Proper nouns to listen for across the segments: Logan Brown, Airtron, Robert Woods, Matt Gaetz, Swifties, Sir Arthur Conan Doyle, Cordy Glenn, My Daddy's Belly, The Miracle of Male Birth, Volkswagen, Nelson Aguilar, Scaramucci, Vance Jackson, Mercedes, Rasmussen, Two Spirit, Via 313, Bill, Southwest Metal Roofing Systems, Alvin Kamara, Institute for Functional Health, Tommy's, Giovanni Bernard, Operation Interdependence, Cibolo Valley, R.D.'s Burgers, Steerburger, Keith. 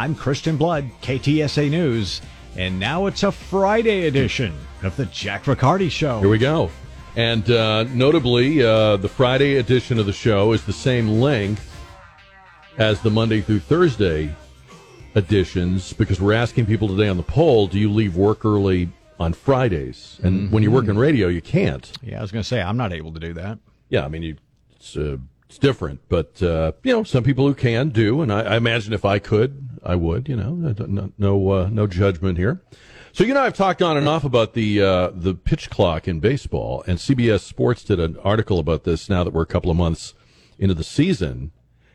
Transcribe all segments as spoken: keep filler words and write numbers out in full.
I'm Christian Blood, K T S A News, and now it's a Friday edition of the Jack Riccardi Show. Here we go. And uh, notably, uh, the Friday edition of the show is the same length as the Monday through Thursday editions, because we're asking people today on the poll, do you leave work early on Fridays? And mm-hmm. when you work in radio, you can't. Yeah, I was going to say, I'm not able to do that. Yeah, I mean, you, it's, uh, it's different. But, uh, you know, some people who can do, and I, I imagine if I could, I would. You know, no no, uh, no judgment here. So, you know, I've talked on and off about the uh, the pitch clock in baseball, and C B S Sports did an article about this now that we're a couple of months into the season.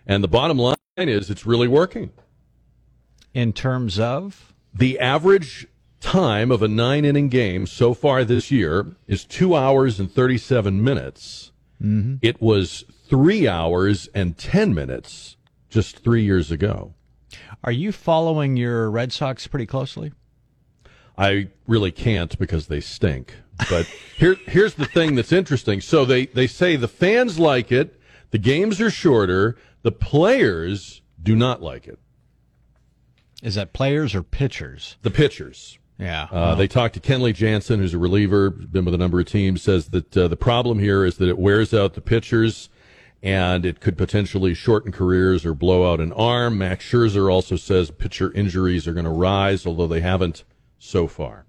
And the bottom line is it's really working. In terms of? The average time of a nine-inning game so far this year is two hours and thirty-seven minutes. Mm-hmm. It was three hours and ten minutes just three years ago. Are you following your Red Sox pretty closely? I really can't because they stink. But here, here's the thing that's interesting. So they, they say the fans like it, the games are shorter, the players do not like it. Is that players or pitchers? The pitchers. Yeah. Uh, oh. They talked to Kenley Jansen, who's a reliever, been with a number of teams, says that uh, the problem here is that it wears out the pitchers, and it could potentially shorten careers or blow out an arm. Max Scherzer also says pitcher injuries are going to rise, although they haven't so far.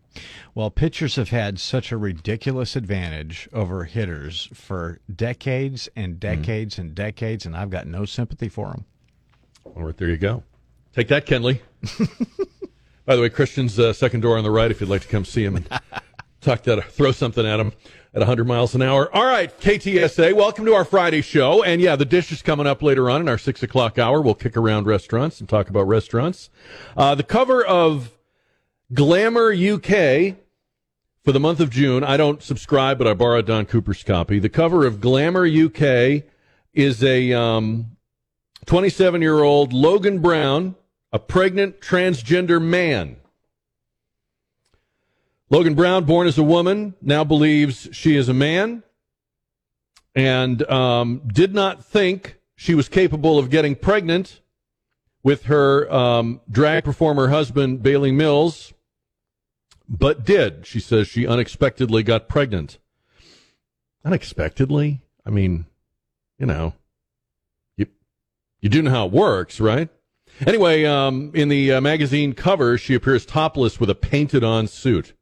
Well, pitchers have had such a ridiculous advantage over hitters for decades and decades mm-hmm. and decades, and I've got no sympathy for them. All right, there you go. Take that, Kenley. By the way, Christian's uh, second door on the right if you'd like to come see him and talk to, throw something at him at one hundred miles an hour. All right, K T S A, welcome to our Friday show. And, yeah, the dish is coming up later on in our six o'clock hour. We'll kick around restaurants and talk about restaurants. Uh, the cover of Glamour U K for the month of June. I don't subscribe, but I borrowed Don Cooper's copy. The cover of Glamour U K is a um, twenty-seven-year-old Logan Brown, a pregnant transgender man. Logan Brown, born as a woman, now believes she is a man, and um, did not think she was capable of getting pregnant with her um, drag performer husband, Bailey Mills, but did. She says she unexpectedly got pregnant. Unexpectedly? I mean, you know, you, you do know how it works, right? Anyway, um, in the uh, magazine cover, she appears topless with a painted-on suit.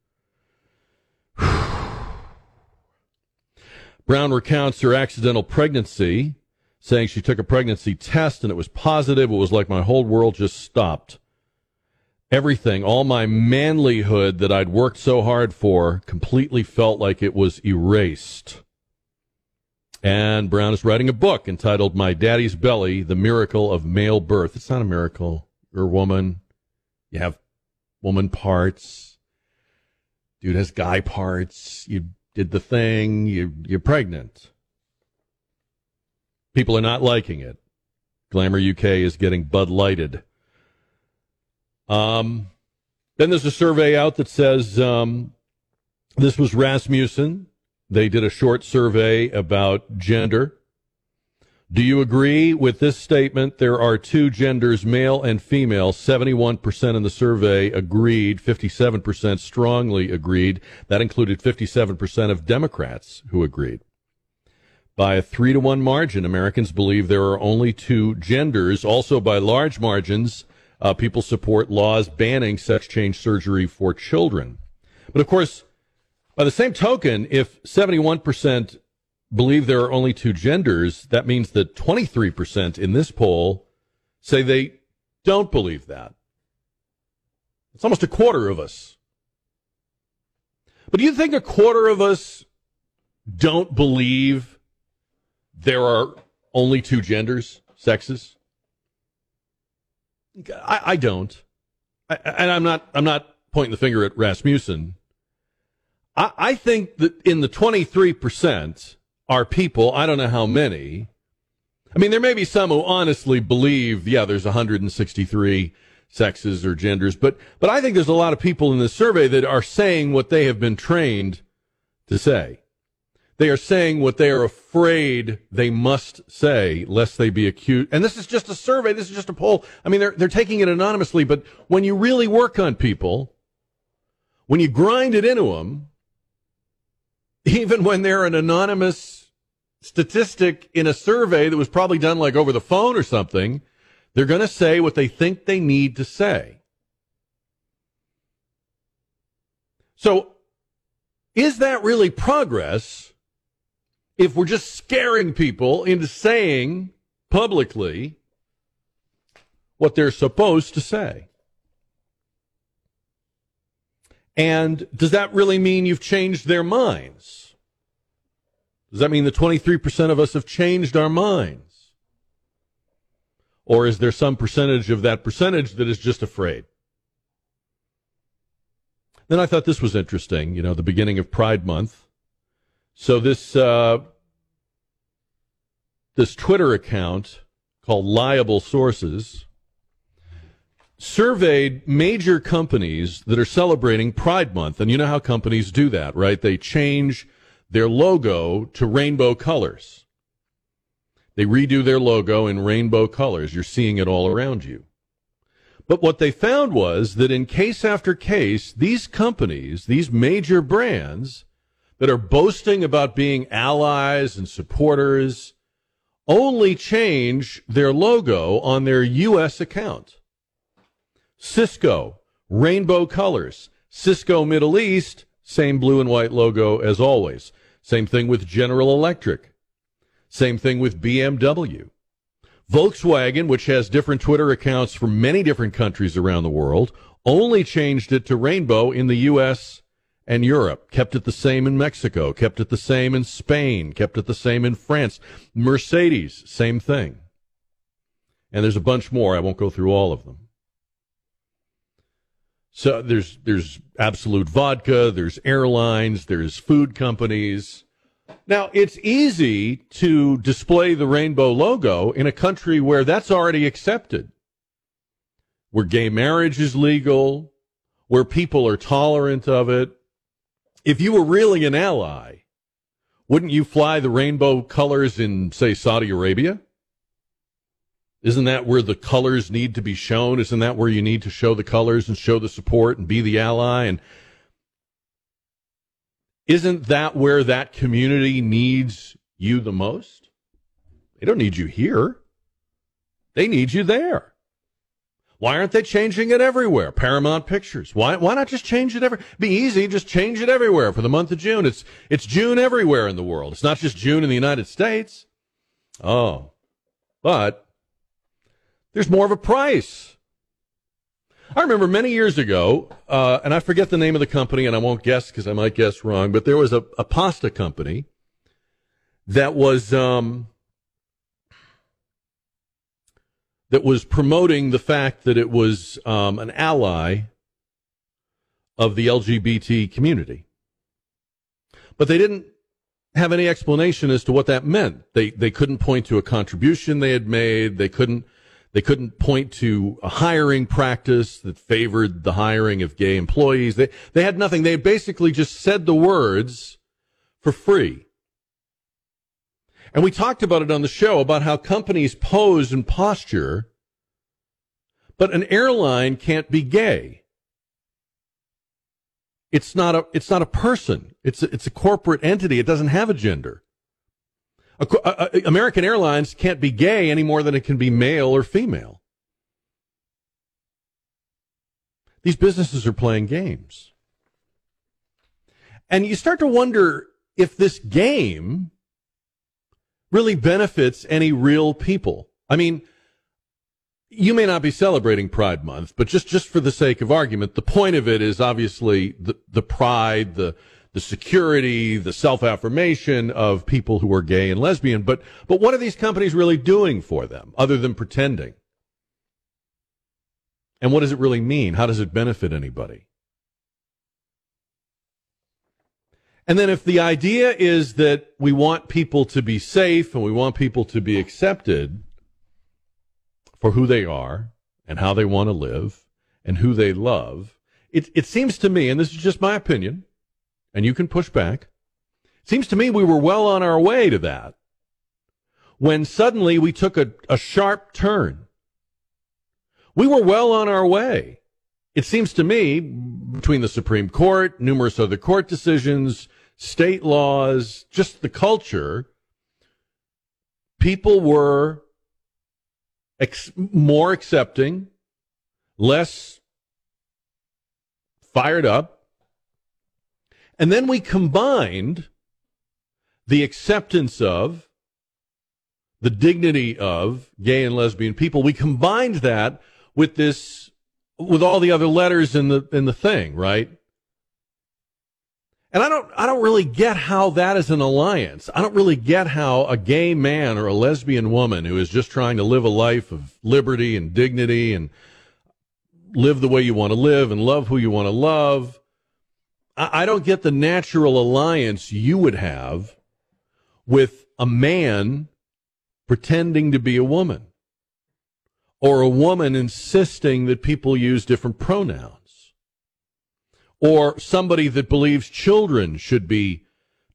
Brown recounts her accidental pregnancy, saying she took a pregnancy test and it was positive. It was like my whole world just stopped. Everything, all my manlyhood that I'd worked so hard for, completely felt like it was erased. And Brown is writing a book entitled My Daddy's Belly, The Miracle of Male Birth. It's not a miracle. You're a woman. You have woman parts. Dude has guy parts. You did the thing. You, you're pregnant. People are not liking it. Glamour U K is getting Bud Lighted. Um, then there's a survey out that says um, this was Rasmussen. They did a short survey about gender. Do you agree with this statement? There are two genders, male and female. seventy-one percent in the survey agreed, fifty-seven percent strongly agreed. That included fifty-seven percent of Democrats who agreed. By a three to one margin, Americans believe there are only two genders. Also by large margins, uh, people support laws banning sex change surgery for children. But of course, by the same token, if seventy-one percent believe there are only two genders, that means that twenty-three percent in this poll say they don't believe that. It's almost a quarter of us. But do you think a quarter of us don't believe there are only two genders, sexes? I, I don't. I, and I'm not, I'm not pointing the finger at Rasmussen. I think that in the twenty-three percent are people, I don't know how many. I mean, there may be some who honestly believe, yeah, there's one hundred sixty-three sexes or genders, but but I think there's a lot of people in this survey that are saying what they have been trained to say. They are saying what they are afraid they must say, lest they be accused. And this is just a survey. This is just a poll. I mean, they're they're taking it anonymously, but when you really work on people, when you grind it into them, even when they're an anonymous statistic in a survey that was probably done like over the phone or something, they're going to say what they think they need to say. So is that really progress? If we're just scaring people into saying publicly what they're supposed to say. And does that really mean you've changed their minds? Does that mean the twenty-three percent of us have changed our minds? Or is there some percentage of that percentage that is just afraid? Then I thought this was interesting, you know, the beginning of Pride Month. So this uh, this Twitter account called Liable Sources surveyed major companies that are celebrating Pride Month. And you know how companies do that, right? They change their logo to rainbow colors. They redo their logo in rainbow colors. You're seeing it all around you. But what they found was that in case after case, these companies, these major brands that are boasting about being allies and supporters only change their logo on their U S account. Cisco, rainbow colors. Cisco Middle East, same blue and white logo as always. Same thing with General Electric. Same thing with B M W. Volkswagen, which has different Twitter accounts from many different countries around the world, only changed it to rainbow in the U S and Europe, kept it the same in Mexico, kept it the same in Spain, kept it the same in France. Mercedes, same thing. And there's a bunch more. I won't go through all of them. So there's there's Absolut Vodka, there's airlines, there's food companies. Now, it's easy to display the rainbow logo in a country where that's already accepted, where gay marriage is legal, where people are tolerant of it. If you were really an ally, wouldn't you fly the rainbow colors in, say, Saudi Arabia? Isn't that where the colors need to be shown? Isn't that where you need to show the colors and show the support and be the ally? And isn't that where that community needs you the most? They don't need you here. They need you there. Why aren't they changing it everywhere? Paramount Pictures. Why why not just change it every? Be easy, just change it everywhere for the month of June. It's it's June everywhere in the world. It's not just June in the United States. Oh. But there's more of a price. I remember many years ago, uh, and I forget the name of the company, and I won't guess because I might guess wrong, but there was a, a pasta company that was um that was promoting the fact that it was um, an ally of the L G B T community. But they didn't have any explanation as to what that meant. They they couldn't point to a contribution they had made. They couldn't they couldn't point to a hiring practice that favored the hiring of gay employees. They they had nothing. They basically just said the words for free. And we talked about it on the show, about how companies pose and posture, but an airline can't be gay. It's not a, it's not a person. It's a, it's a corporate entity. It doesn't have a gender. A, a, a, American Airlines can't be gay any more than it can be male or female. These businesses are playing games. And you start to wonder if this game really benefits any real people. I mean, you may not be celebrating Pride Month, but just, just for the sake of argument, the point of it is obviously the, the pride, the, the security, the self-affirmation of people who are gay and lesbian. But, but what are these companies really doing for them other than pretending? And what does it really mean? How does it benefit anybody? And then if the idea is that we want people to be safe and we want people to be accepted for who they are and how they want to live and who they love, it, it seems to me, and this is just my opinion, and you can push back, Seems to me we were well on our way to that when suddenly we took a, a sharp turn. We were well on our way. It seems to me, between the Supreme Court, numerous other court decisions, state laws, just the culture, people were ex- more accepting, less fired up. And then we combined the acceptance of, the dignity of gay and lesbian people. We combined that with this, with all the other letters in the in the thing, right? And I don't I don't really get how that is an alliance. I don't really get how a gay man or a lesbian woman who is just trying to live a life of liberty and dignity and live the way you want to live and love who you want to love. I, I don't get the natural alliance you would have with a man pretending to be a woman or a woman insisting that people use different pronouns. Or somebody that believes children should be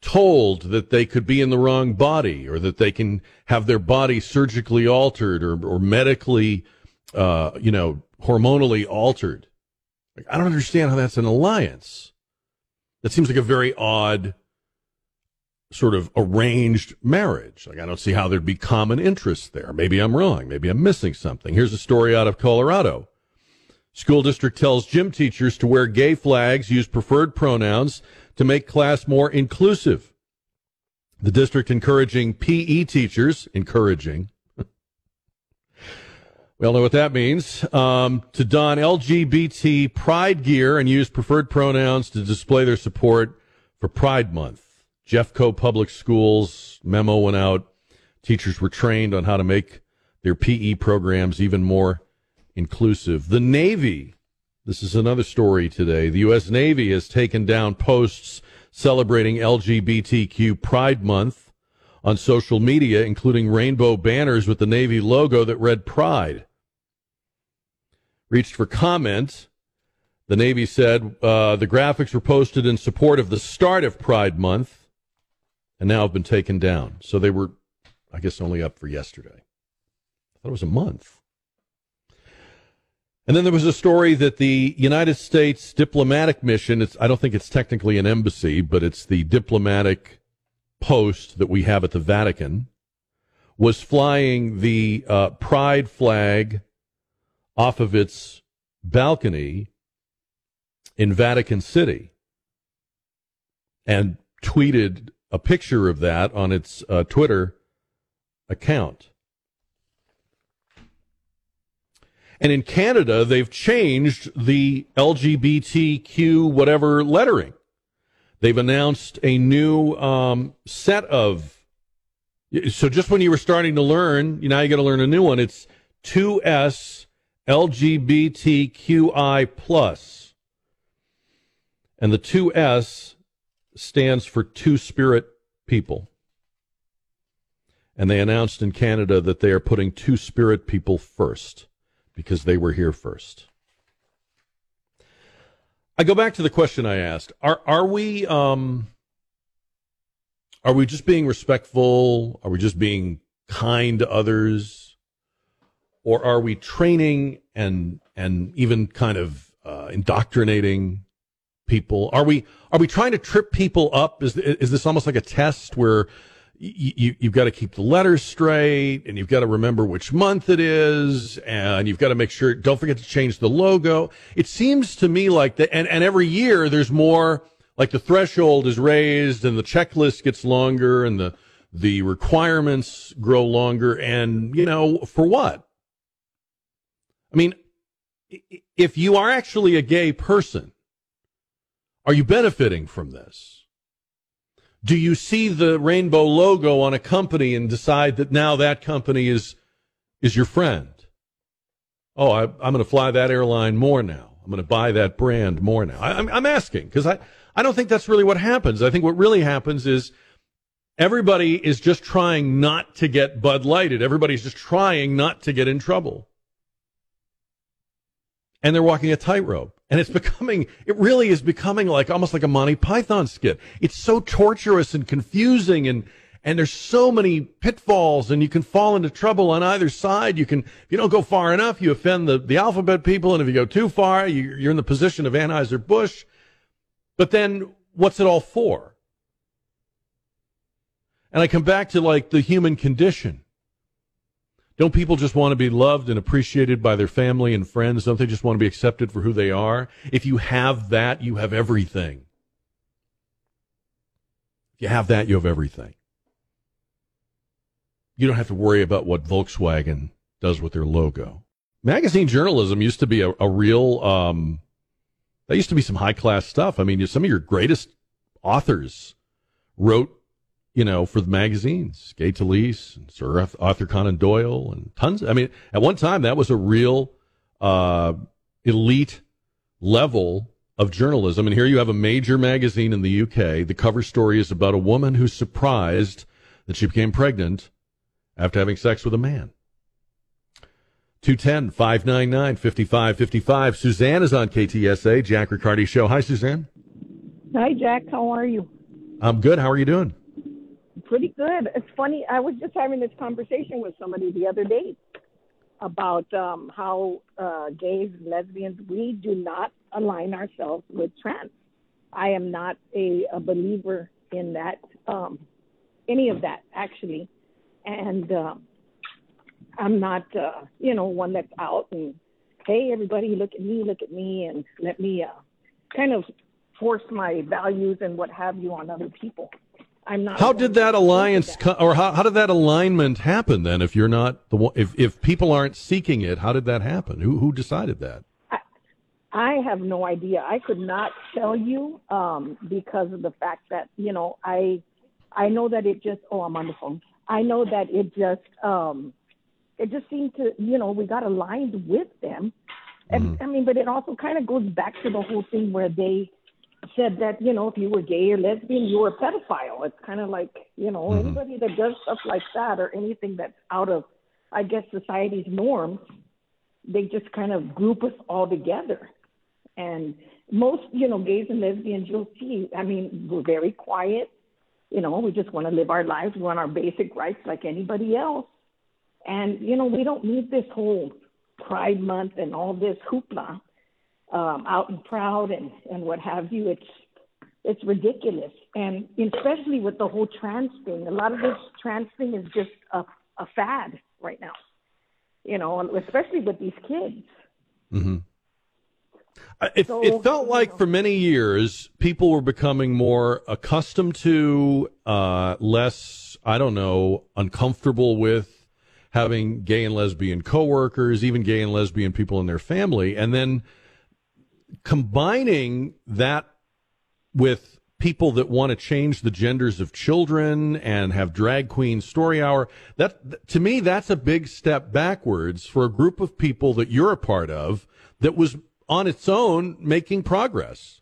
told that they could be in the wrong body or that they can have their body surgically altered or, or medically, uh, you know, hormonally altered. Like, I don't understand how that's an alliance. That seems like a very odd sort of arranged marriage. Like, I don't see how there'd be common interests there. Maybe I'm wrong. Maybe I'm missing something. Here's a story out of Colorado. School district tells gym teachers to wear gay flags, use preferred pronouns to make class more inclusive. The district encouraging P E teachers, encouraging, we all know what that means, um, to don L G B T pride gear and use preferred pronouns to display their support for Pride Month. Jeffco Public Schools memo went out. Teachers were trained on how to make their P E programs even more inclusive. The Navy, this is another story today. The U S Navy has taken down posts celebrating L G B T Q Pride Month on social media, including rainbow banners with the Navy logo that read Pride. Reached for comment. The Navy said uh, the graphics were posted in support of the start of Pride Month and now have been taken down. So they were, I guess, only up for yesterday. I thought it was a month. And then there was a story that the United States diplomatic mission, it's, I don't think it's technically an embassy, but it's the diplomatic post that we have at the Vatican, was flying the uh, pride flag off of its balcony in Vatican City and tweeted a picture of that on its uh, Twitter account. And in Canada, they've changed the L G B T Q whatever lettering. They've announced a new um, set of. So just when you were starting to learn, you now you got to learn a new one. It's two S L G B T Q I plus. And the two S stands for Two Spirit people. And they announced in Canada that they are putting Two Spirit people first, because they were here first. I go back to the question I asked. Are are we um, are we just being respectful? Are we just being kind to others? Or are we training and and even kind of uh, indoctrinating people? Are we are we trying to trip people up? Is is this almost like a test where You, you've got to keep the letters straight, and you've got to remember which month it is, and you've got to make sure, don't forget to change the logo. It seems to me like that, and, and every year there's more, like the threshold is raised, and the checklist gets longer, and the the requirements grow longer, and, you know, for what? I mean, if you are actually a gay person, are you benefiting from this? Do you see the rainbow logo on a company and decide that now that company is is your friend? Oh, I, I'm going to fly that airline more now. I'm going to buy that brand more now. I, I'm, I'm asking because I, I don't think that's really what happens. I think what really happens is everybody is just trying not to get Bud Lighted. Everybody's just trying not to get in trouble. And they're walking a tightrope. And it's becoming, it really is becoming like almost like a Monty Python skit. It's so torturous and confusing, and and there's so many pitfalls, and you can fall into trouble on either side. You can, if you don't go far enough, you offend the, the alphabet people, and if you go too far, you, you're in the position of Anheuser-Busch. But then what's it all for? And I come back to, like, the human condition. Don't people just want to be loved and appreciated by their family and friends? Don't they just want to be accepted for who they are? If you have that, you have everything. If you have that, you have everything. You don't have to worry about what Volkswagen does with their logo. Magazine journalism used to be a, a real, um, that used to be some high-class stuff. I mean, some of your greatest authors wrote, you know, for the magazines, Gay Talese and Sir Arthur Conan Doyle and tons. I mean, at one time, that was a real uh, elite level of journalism. And here you have a major magazine in the U K. The cover story is about a woman who's surprised that she became pregnant after having sex with a man. two one zero, five nine nine, five five five five. Suzanne is on K T S A, Jack Riccardi Show. Hi, Suzanne. Hi, Jack. How are you? I'm good. How are you doing? Pretty good. It's funny. I was just having this conversation with somebody the other day about um, how uh, gays, lesbians, we do not align ourselves with trans. I am not a, a believer in that, um, any of that, actually. And uh, I'm not, uh, you know, one that's out and, hey, everybody, look at me, look at me, and let me uh, kind of force my values and what have you on other people. I'm not how did that alliance that. Co- or how, how did that alignment happen then? If you're not the one, if, if people aren't seeking it, how did that happen? Who who decided that? I, I have no idea. I could not tell you um, because of the fact that, you know, I I know that it just oh I'm on the phone. I know that it just um, it just seemed to, you know, we got aligned with them. Mm. And, I mean, but it also kind of goes back to the whole thing where they said that, you know, if you were gay or lesbian, you were a pedophile. It's kind of like, you know, mm-hmm. anybody that does stuff like that or anything that's out of, I guess, society's norms, they just kind of group us all together. And most, you know, gays and lesbians, you'll see, I mean, we're very quiet. You know, we just want to live our lives. We want our basic rights like anybody else. And, you know, we don't need this whole Pride Month and all this hoopla. Um, out and proud and, and what have you. It's it's ridiculous. And especially with the whole trans thing, a lot of this trans thing is just a, a fad right now, you know, especially with these kids. Mm-hmm. It, so, it felt like you know. For many years, people were becoming more accustomed to, uh, less, I don't know, uncomfortable with having gay and lesbian coworkers, even gay and lesbian people in their family. And then combining that with people that want to change the genders of children and have drag queen story hour, that to me, that's a big step backwards for a group of people that you're a part of that was on its own making progress.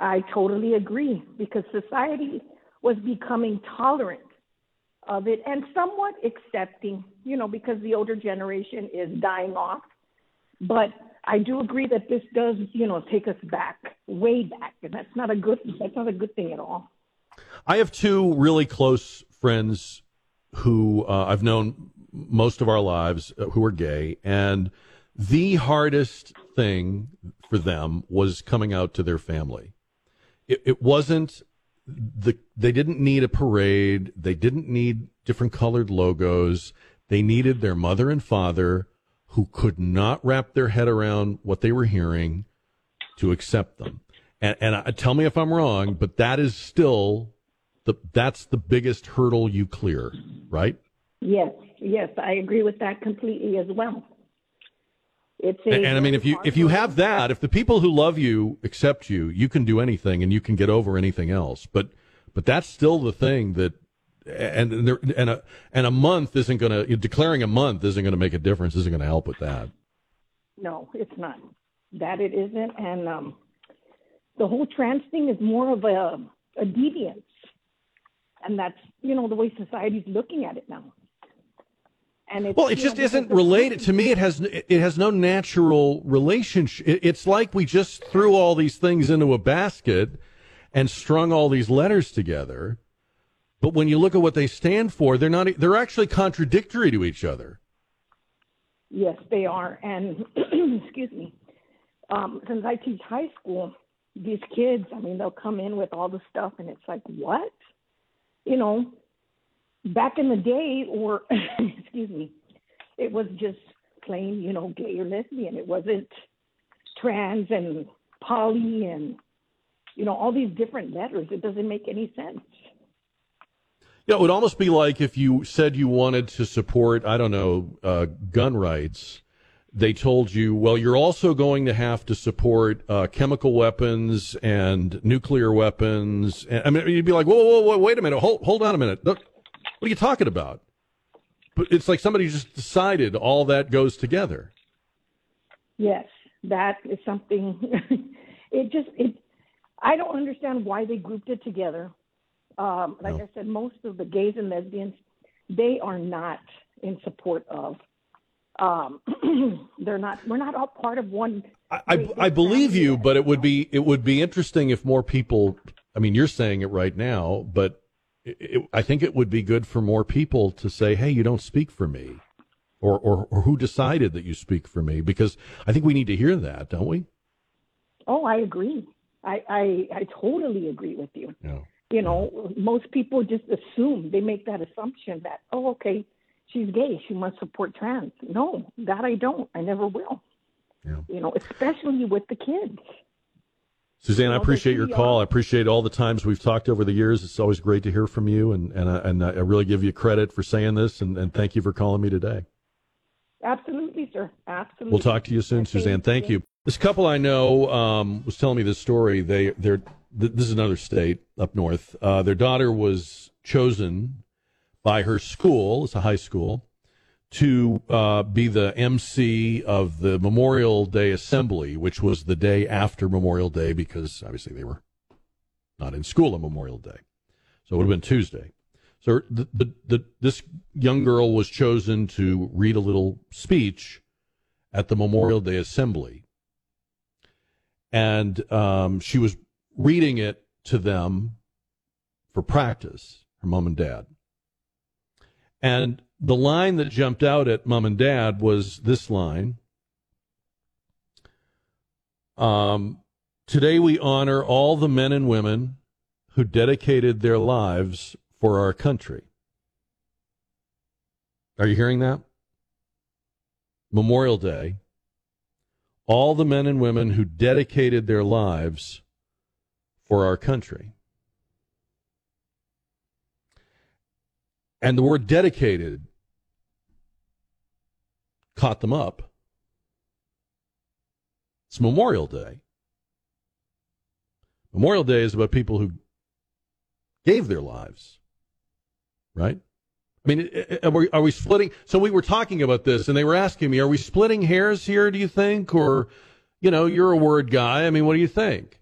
I totally agree, because society was becoming tolerant of it and somewhat accepting, you know, because the older generation is dying off. But I do agree that this does, you know, take us back, way back, and that's not a good that's not a good thing at all. I have two really close friends who uh, I've known most of our lives uh, who are gay, and the hardest thing for them was coming out to their family. It, it wasn't the they didn't need a parade, they didn't need different colored logos. They needed their mother and father, who could not wrap their head around what they were hearing, to accept them. And, and uh, tell me if I'm wrong, but that is still the that's the biggest hurdle you clear, right? Yes, yes, I agree with that completely as well. It's a, and, and I mean, if you if you have that, if the people who love you accept you, you can do anything and you can get over anything else. But but that's still the thing that. And there, and a and a month isn't going to declaring a month isn't going to make a difference. Isn't going to help with that. No, it's not. That it isn't. And um, the whole trans thing is more of a, a deviance, and that's you know the way society's looking at it now. And it's, well, it just know, isn't related to me. It has it has no natural relationship. It's like we just threw all these things into a basket and strung all these letters together. But when you look at what they stand for, they're not. They're actually contradictory to each other. Yes, they are. And excuse me. Um, since I teach high school, these kids, I mean, they'll come in with all the stuff, and it's like, what? You know, back in the day, or, excuse me, it was just plain, you know, gay or lesbian. It wasn't trans and poly and, you know, all these different letters. It doesn't make any sense. Yeah, it would almost be like if you said you wanted to support, I don't know, uh, gun rights. They told you, well, you're also going to have to support uh, chemical weapons and nuclear weapons. And, I mean, you'd be like, whoa, whoa, whoa, wait a minute. Hold, hold on a minute. Look, what are you talking about? But it's like somebody just decided all that goes together. Yes, that is something. it just, it. I don't understand why they grouped it together. Um, like no. I said, most of the gays and lesbians, they are not in support of. Um, they're not. We're not all part of one. I, I, I believe you, but it would be it would be interesting if more people. I mean, you're saying it right now, but it, it, I think it would be good for more people to say, "Hey, you don't speak for me," or, or or who decided that you speak for me? Because I think we need to hear that, don't we? Oh, I agree. I I, I totally agree with you. Yeah. You know, most people just assume, they make that assumption that, oh, okay, she's gay, she must support trans. No, that I don't. I never will. Yeah. You know, especially with the kids. Suzanne, you know, I appreciate your call. Are... I appreciate all the times we've talked over the years. It's always great to hear from you, and, and, I, and I really give you credit for saying this, and, and thank you for calling me today. Absolutely, sir. Absolutely. We'll talk to you soon, okay. Suzanne. Thank you. This couple I know um, was telling me this story. They, they're, th- this is another state up north. Uh, their daughter was chosen by her school, it's a high school, to uh, be the M C of the Memorial Day Assembly, which was the day after Memorial Day, because obviously they were not in school on Memorial Day. So it would have been Tuesday. So the, the, the, this young girl was chosen to read a little speech at the Memorial Day Assembly. And um, she was reading it to them for practice, her mom and dad. And the line that jumped out at mom and dad was this line. Um, Today we honor all the men and women who dedicated their lives for our country. Are you hearing that? Memorial Day. All the men and women who dedicated their lives for our country. And the word dedicated caught them up. It's Memorial Day. Memorial Day is about people who gave their lives, right? I mean, are we, are we splitting? So we were talking about this, and they were asking me, are we splitting hairs here, do you think? Or, you know, you're a word guy. I mean, what do you think?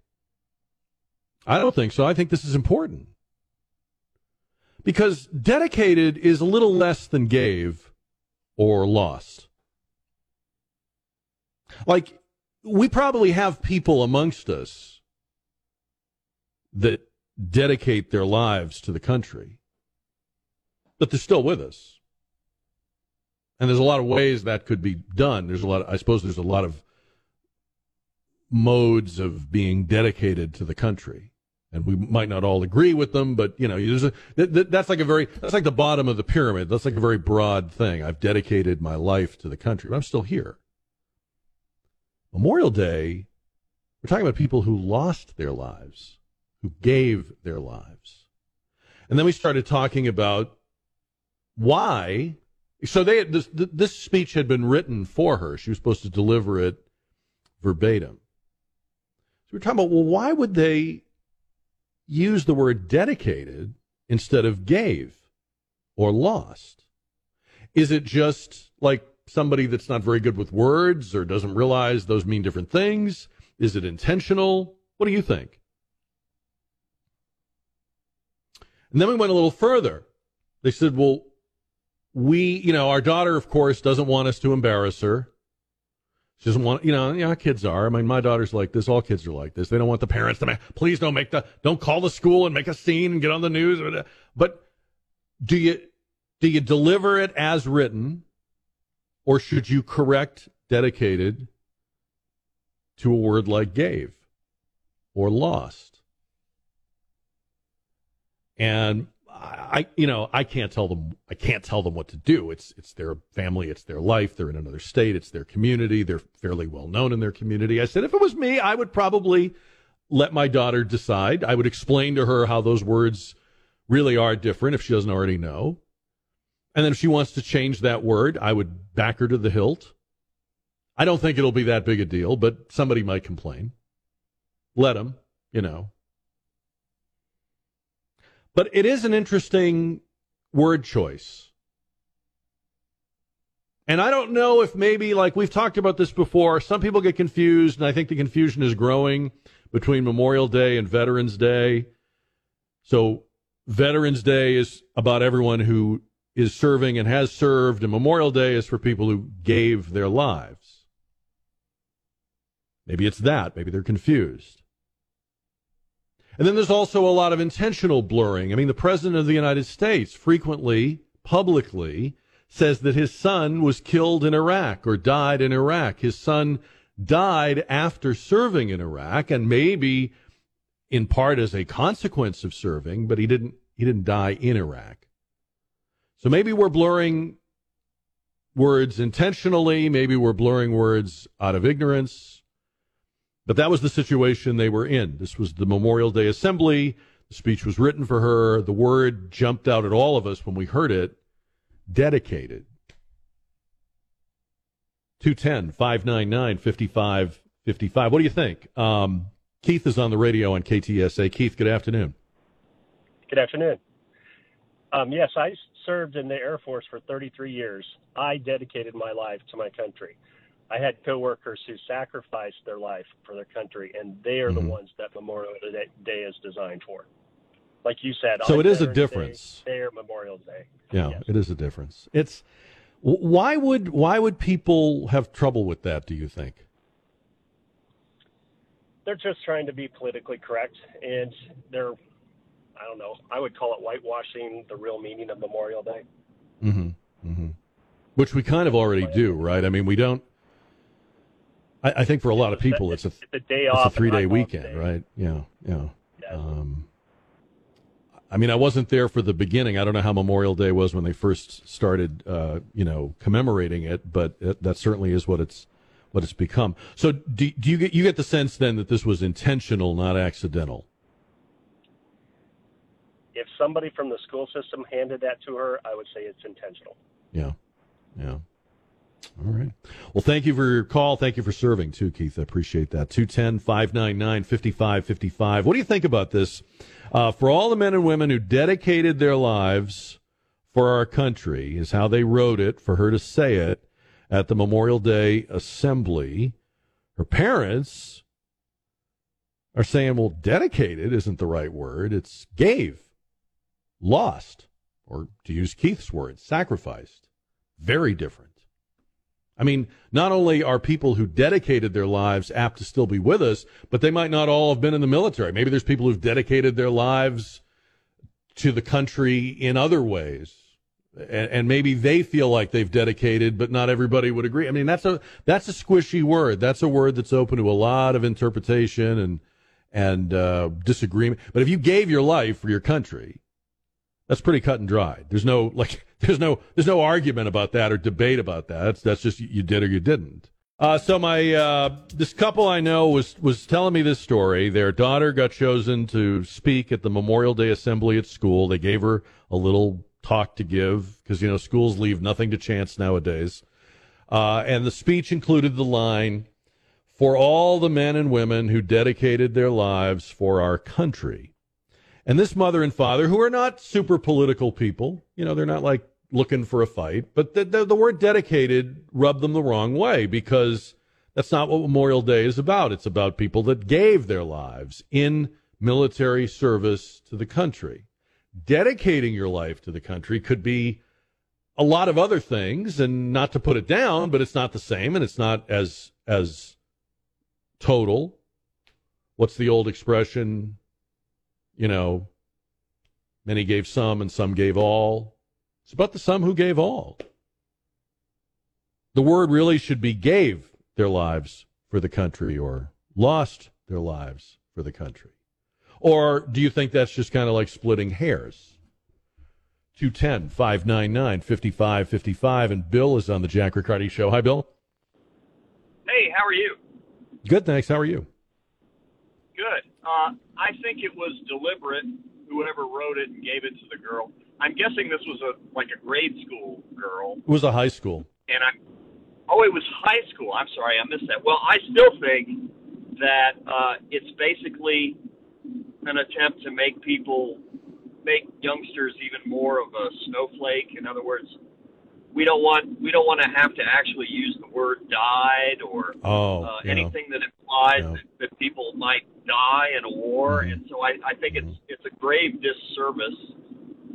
I don't think so. I think this is important. Because dedicated is a little less than gave or lost. Like, we probably have people amongst us that dedicate their lives to the country, but they're still with us. And there's a lot of ways that could be done. There's a lot of, I suppose there's a lot of modes of being dedicated to the country. And we might not all agree with them, but, you know, there's a, that, that's like a very, that's like the bottom of the pyramid. That's like a very broad thing. I've dedicated my life to the country, but I'm still here. Memorial Day, we're talking about people who lost their lives, who gave their lives. And then we started talking about why. So they, this, this speech had been written for her. She was supposed to deliver it verbatim. So we're talking about, well, why would they use the word dedicated instead of gave or lost? Is it just like somebody that's not very good with words or doesn't realize those mean different things? Is it intentional? What do you think? And then we went a little further. They said, well, we, you know, our daughter, of course, doesn't want us to embarrass her. She doesn't want, you know, yeah, kids are. I mean, my daughter's like this. All kids are like this. They don't want the parents to make, please don't make the, don't call the school and make a scene and get on the news. Or, but do you, do you deliver it as written, or should you correct dedicated to a word like gave or lost? And I, you know, I can't tell them, I can't tell them what to do. It's, it's their family. It's their life. They're in another state. It's their community. They're fairly well known in their community. I said, if it was me, I would probably let my daughter decide. I would explain to her how those words really are different if she doesn't already know. And then if she wants to change that word, I would back her to the hilt. I don't think it'll be that big a deal, but somebody might complain. Let them, you know. But it is an interesting word choice. And I don't know if maybe, like we've talked about this before, some people get confused, and I think the confusion is growing between Memorial Day and Veterans Day. So Veterans Day is about everyone who is serving and has served, and Memorial Day is for people who gave their lives. Maybe it's that. Maybe they're confused. And then there's also a lot of intentional blurring. I mean, the President of the United States frequently, publicly, says that his son was killed in Iraq or died in Iraq. His son died after serving in Iraq, and maybe in part as a consequence of serving, but he didn't, he didn't die in Iraq. So maybe we're blurring words intentionally. Maybe we're blurring words out of ignorance. But that was the situation they were in. This was the Memorial Day assembly. The speech was written for her. The word jumped out at all of us when we heard it. Dedicated. two one zero, five nine nine, five five five five. What do you think? Um, Keith is on the radio on K T S A. Keith, good afternoon. Good afternoon. Um, yes, I served in the Air Force for thirty-three years. I dedicated my life to my country. I had coworkers who sacrificed their life for their country, and they are mm-hmm. the ones that Memorial Day is designed for. Like you said, so it is a difference. Day, they are Memorial Day. Yeah, yes. It is a difference. It's why would why would people have trouble with that? Do you think they're just trying to be politically correct, and they're I don't know. I would call it whitewashing the real meaning of Memorial Day. Mm-hmm. Mm-hmm. Which we kind of already do, right? I mean, we don't. I think for a lot of people, it's a, it's a day off. It's a three-day weekend, right? Yeah, yeah. yeah. Um, I mean, I wasn't there for the beginning. I don't know how Memorial Day was when they first started, uh, you know, commemorating it, but it, that certainly is what it's what it's become. So, do, do you get you get the sense then that this was intentional, not accidental? If somebody from the school system handed that to her, I would say it's intentional. Yeah, yeah. All right. Well, thank you for your call. Thank you for serving, too, Keith. I appreciate that. two one zero, five nine nine, five five five five. What do you think about this? Uh, for all the men and women who dedicated their lives for our country is how they wrote it, for her to say it at the Memorial Day assembly. Her parents are saying, well, dedicated isn't the right word. It's gave, lost, or to use Keith's word, sacrificed. Very different. I mean, not only are people who dedicated their lives apt to still be with us, but they might not all have been in the military. Maybe there's people who've dedicated their lives to the country in other ways, and, and maybe they feel like they've dedicated, but not everybody would agree. I mean, that's a that's a squishy word. That's a word that's open to a lot of interpretation and and uh, disagreement. But if you gave your life for your country, that's pretty cut and dried. There's no like. There's no there's no argument about that or debate about that. That's, that's just you did or you didn't. Uh, so my uh, this couple I know was was telling me this story. Their daughter got chosen to speak at the Memorial Day assembly at school. They gave her a little talk to give because, you know, schools leave nothing to chance nowadays. Uh, and the speech included the line, "For all the men and women who dedicated their lives for our country." And this mother and father, who are not super political people, you know, they're not like looking for a fight, but the, the, the word dedicated rubbed them the wrong way because that's not what Memorial Day is about. It's about people that gave their lives in military service to the country. Dedicating your life to the country could be a lot of other things, and not to put it down, but it's not the same, and it's not as as total. What's the old expression? You know, many gave some and some gave all. It's about the some who gave all. The word really should be gave their lives for the country, or lost their lives for the country. Or do you think that's just kind of like splitting hairs? two one zero, five nine nine, five five five five. And Bill is on the Jack Riccardi Show. Hi, Bill. Hey, how are you? Good, thanks. How are you? Good. Uh, I think it was deliberate, whoever wrote it and gave it to the girl. I'm guessing this was a like a grade school girl. It was a high school. And I, oh, it was high school. I'm sorry, I missed that. Well, I still think that uh, it's basically an attempt to make people, make youngsters even more of a snowflake. In other words, we don't want we don't want to have to actually use the word died or oh, uh, yeah. anything that implies yeah. that, that people might die in a war. Mm-hmm. And so I, I think mm-hmm. it's it's a grave disservice.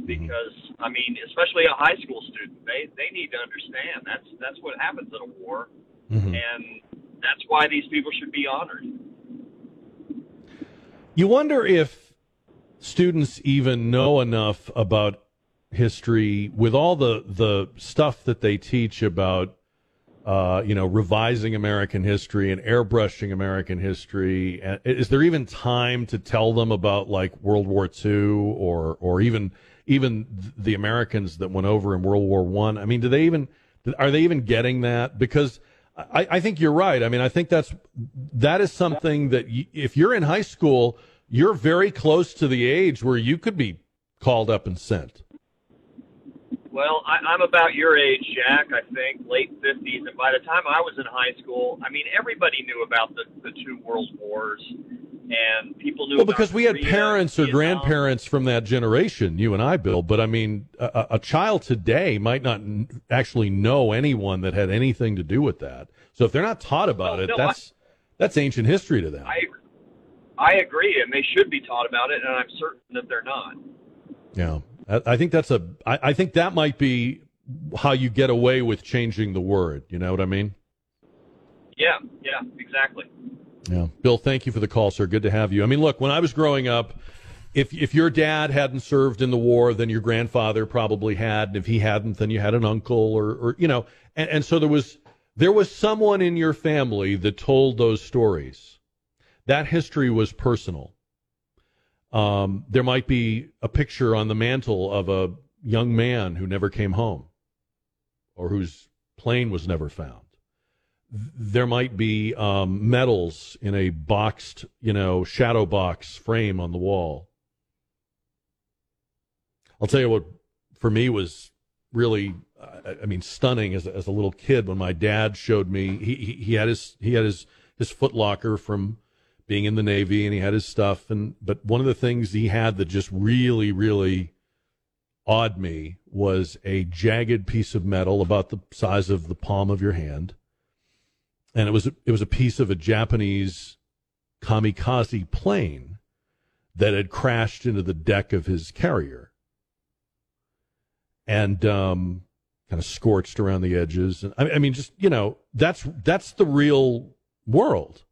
Because, I mean, especially a high school student, they, they need to understand that's that's what happens in a war, mm-hmm. and that's why these people should be honored. You wonder if students even know enough about history with all the, the stuff that they teach about, uh, you know, revising American history and airbrushing American history. Is there even time to tell them about, like, World War Two or or even... even the Americans that went over in World War One? I. I mean, do they even, are they even getting that? Because I, I think you're right. I mean, I think that's, that is something that you, if you're in high school, you're very close to the age where you could be called up and sent. Well, I, I'm about your age, Jack, I think, late fifties. And by the time I was in high school, I mean, everybody knew about the, the two world wars. And people knew well, because we had parents or grandparents from that generation, you and I, Bill. But, I mean, a, a child today might not n- actually know anyone that had anything to do with that. So if they're not taught about no, it, no, that's I, that's ancient history to them. I, I agree, and they should be taught about it, and I'm certain that they're not. Yeah. I, I think that's a. I, I think that might be how you get away with changing the word. You know what I mean? Yeah, yeah, exactly. Yeah. Bill, thank you for the call, sir. Good to have you. I mean, look, when I was growing up, if if your dad hadn't served in the war, then your grandfather probably had. And if he hadn't, then you had an uncle or, or you know. And, and so there was there was someone in your family that told those stories. That history was personal. Um, there might be a picture on the mantle of a young man who never came home or whose plane was never found. There might be um, medals in a boxed, you know, shadow box frame on the wall. I'll tell you what, for me, was really, I, I mean, stunning as, as a little kid when my dad showed me. He, he he had his he had his his Foot Locker from being in the Navy, and he had his stuff. And but one of the things he had that just really, really awed me was a jagged piece of metal about the size of the palm of your hand. And it was, it was a piece of a Japanese kamikaze plane that had crashed into the deck of his carrier and um, kind of scorched around the edges. And I, I mean, just, you know, that's that's the real world.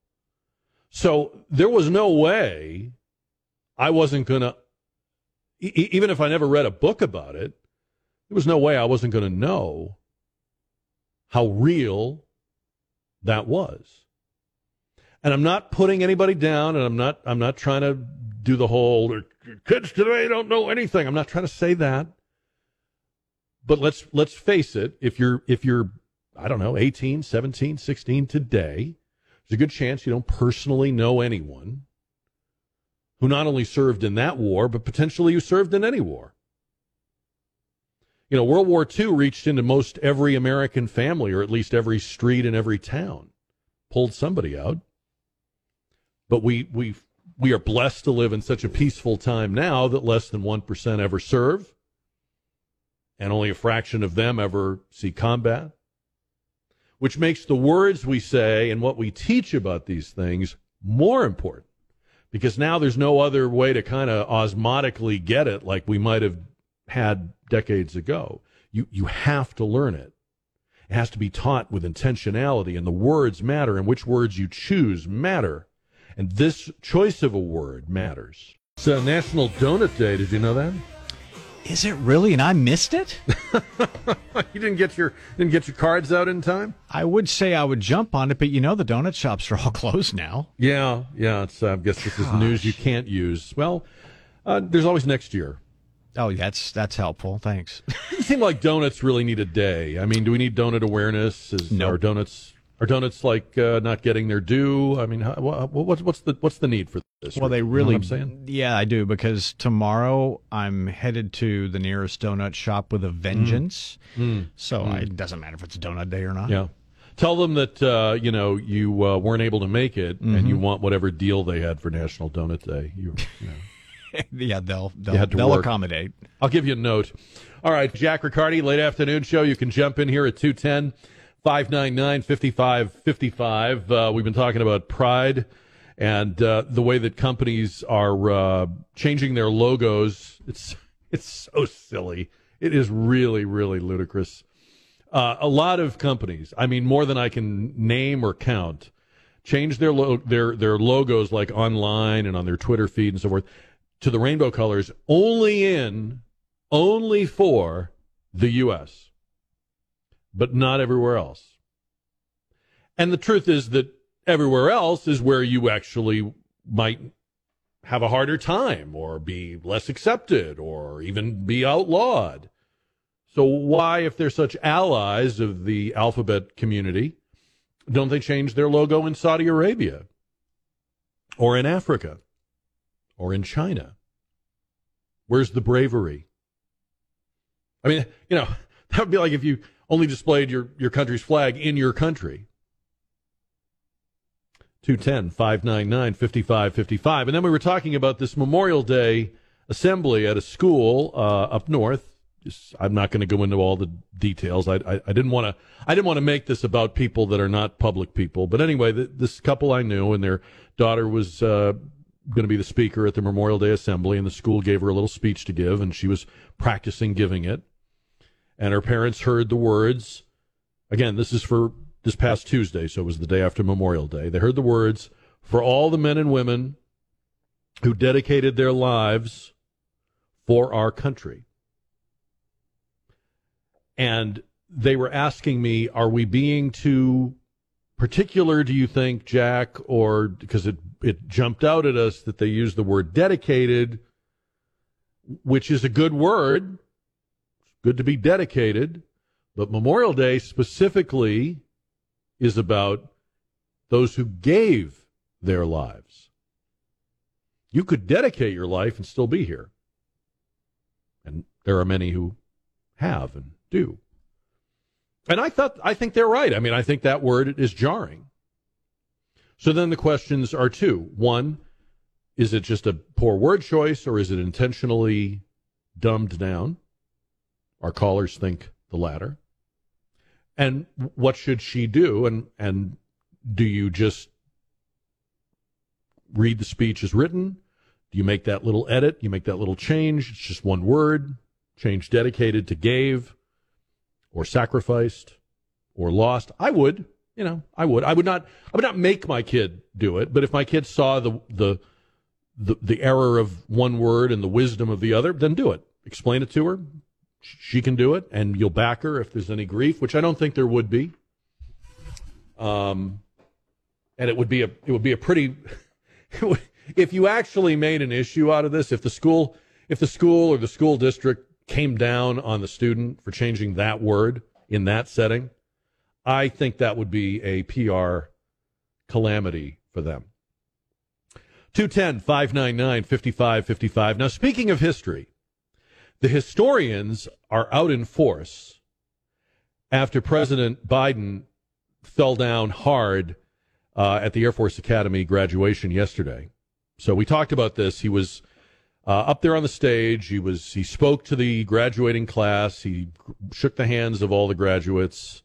So there was no way I wasn't going to, e- even if I never read a book about it, there was no way I wasn't going to know how real that was. And I'm not putting anybody down, and I'm not I'm not trying to do the whole kids today don't know anything. I'm not trying to say that. But let's let's face it, if you're if you're I don't know, eighteen, seventeen, sixteen today, there's a good chance you don't personally know anyone who not only served in that war, but potentially you served in any war. You know, World War Two reached into most every American family, or at least every street and every town, pulled somebody out. But we we we are blessed to live in such a peaceful time now that less than one percent ever serve, and only a fraction of them ever see combat, which makes the words we say and what we teach about these things more important, because now there's no other way to kind of osmotically get it like we might have had decades ago. You you have to learn it. It has to be taught with intentionality, and the words matter, and which words you choose matter. And this choice of a word matters. It's uh, National Donut Day. Did you know that? Is it really? And I missed it? You didn't get your didn't get your cards out in time? I would say I would jump on it, but you know the donut shops are all closed now. Yeah, yeah. It's, uh, I guess Gosh. This is news you can't use. Well, uh, there's always next year. Oh, that's that's helpful. Thanks. It doesn't seem like donuts really need a day. I mean, do we need donut awareness? Is nope. Are donuts are donuts like uh, not getting their due? I mean, how, what's what's the what's the need for this? Well, they really. You know what I'm saying? Yeah, I do, because tomorrow I'm headed to the nearest donut shop with a vengeance. Mm. So mm. I, it doesn't matter if it's donut day or not. Yeah. Tell them that uh, you know you uh, weren't able to make it, mm-hmm. and you want whatever deal they had for National Donut Day. You, you know. Yeah, they'll they'll, they'll accommodate. I'll give you a note. All right, Jack Riccardi, late afternoon show. You can jump in here at two ten, five ninety-nine, fifty-five fifty-five. Uh, we've been talking about pride and uh, the way that companies are uh, changing their logos. It's it's so silly. It is really, really ludicrous. Uh, a lot of companies, I mean, more than I can name or count, change their lo- their their logos, like online and on their Twitter feed and so forth, to the rainbow colors, only in, only for the U S, but not everywhere else. And the truth is that everywhere else is where you actually might have a harder time or be less accepted or even be outlawed. So why, if they're such allies of the alphabet community, don't they change their logo in Saudi Arabia or in Africa? Or in China? Where's the bravery? I mean, you know, that would be like if you only displayed your, your country's flag in your country. two ten, five ninety-nine, fifty-five fifty-five. And then we were talking about this Memorial Day assembly at a school uh, up north. Just, I'm not going to go into all the details. I I, I didn't want to. I didn't want to make this about people that are not public people. But anyway, th- this couple I knew, and their daughter was Uh, going to be the speaker at the Memorial Day assembly, and the school gave her a little speech to give, and she was practicing giving it. And her parents heard the words. Again, this is for this past Tuesday, so it was the day after Memorial Day. They heard the words, "For all the men and women who dedicated their lives for our country." And they were asking me, are we being too particular, do you think, Jack? Or because it it jumped out at us that they used the word dedicated, which is a good word. It's good to be dedicated, but Memorial Day specifically is about those who gave their lives. You could dedicate your life and still be here, and there are many who have and do. And I thought, I think they're right. I mean, I think that word is jarring. So then the questions are two. One, is it just a poor word choice, or is it intentionally dumbed down? Our callers think the latter. And what should she do? And, and do you just read the speech as written? Do you make that little edit? You make that little change? It's just one word. Change dedicated to gave, or sacrificed, or lost. I would, you know, I would. I would not I would not make my kid do it, but if my kid saw the the the, the error of one word and the wisdom of the other, then do it. Explain it to her. She can do it, and you'll back her if there's any grief, which I don't think there would be. Um, and it would be a it would be a pretty would, if you actually made an issue out of this, if the school if the school or the school district came down on the student for changing that word in that setting, I think that would be a P R calamity for them. two ten, five ninety-nine, fifty-five fifty-five. Now, speaking of history, the historians are out in force after President Biden fell down hard uh, at the Air Force Academy graduation yesterday. So we talked about this. He was Uh, up there on the stage, he was. He spoke to the graduating class. He shook the hands of all the graduates,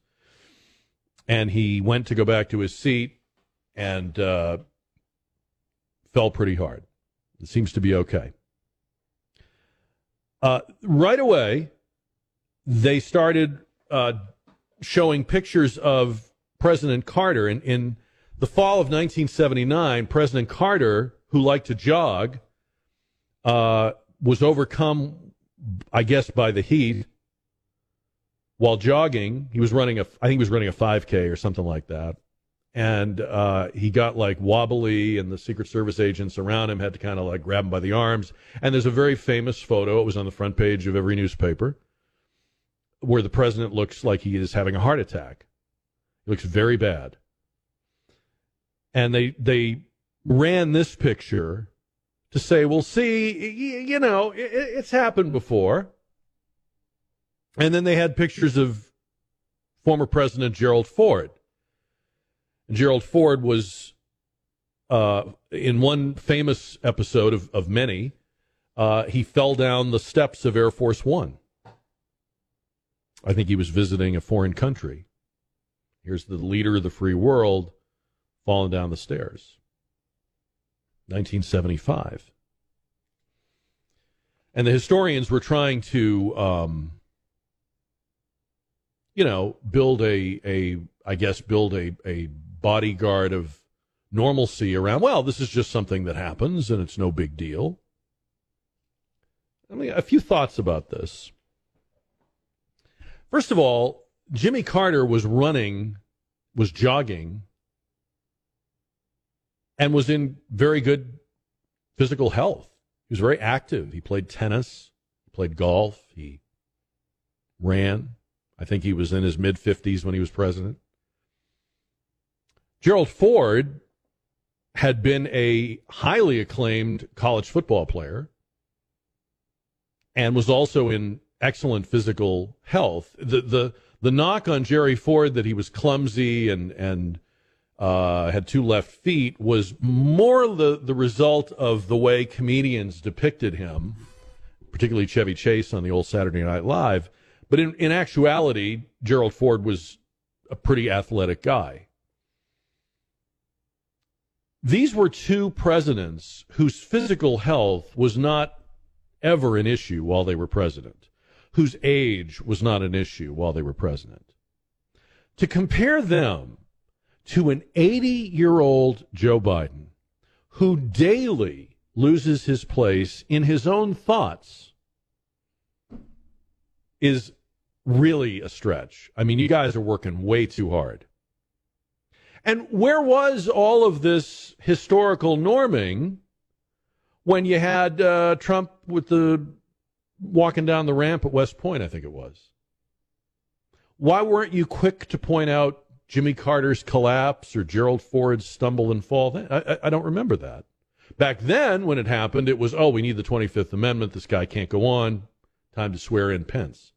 and he went to go back to his seat and uh, fell pretty hard. It seems to be okay. Uh, right away, they started uh, showing pictures of President Carter. In, in the fall of nineteen seventy-nine, President Carter, who liked to jog, uh, was overcome, I guess, by the heat. While jogging, he was running a, I think he was running a five K or something like that. And uh, he got like wobbly, and the Secret Service agents around him had to kind of like grab him by the arms. And there's a very famous photo. It was on the front page of every newspaper where the president looks like he is having a heart attack. He looks very bad. And they, they ran this picture to say, well, see, you know, it, it's happened before. And then they had pictures of former President Gerald Ford. And Gerald Ford was, uh, in one famous episode of, of many, uh, he fell down the steps of Air Force One. I think he was visiting a foreign country. Here's the leader of the free world falling down the stairs. nineteen seventy-five. And the historians were trying to... Um, you know, build a, a I guess, build a, a bodyguard of normalcy around, well, this is just something that happens, and it's no big deal. I mean, a few thoughts about this. First of all, Jimmy Carter was running, was jogging, and was in very good physical health. He was very active. He played tennis, he played golf, he ran. I think he was in his mid-fifties when he was president. Gerald Ford had been a highly acclaimed college football player and was also in excellent physical health. The the, the knock on Jerry Ford that he was clumsy and, and uh, had two left feet was more the, the result of the way comedians depicted him, particularly Chevy Chase on the old Saturday Night Live. But in, in actuality, Gerald Ford was a pretty athletic guy. These were two presidents whose physical health was not ever an issue while they were president, whose age was not an issue while they were president. To compare them to an eighty-year-old Joe Biden, who daily loses his place in his own thoughts, is really a stretch. I mean, you guys are working way too hard. And where was all of this historical norming when you had uh, Trump with the walking down the ramp at West Point, I think it was? Why weren't you quick to point out Jimmy Carter's collapse or Gerald Ford's stumble and fall? I, I, I don't remember that. Back then, when it happened, it was, oh, we need the twenty-fifth Amendment. This guy can't go on. Time to swear in Pence.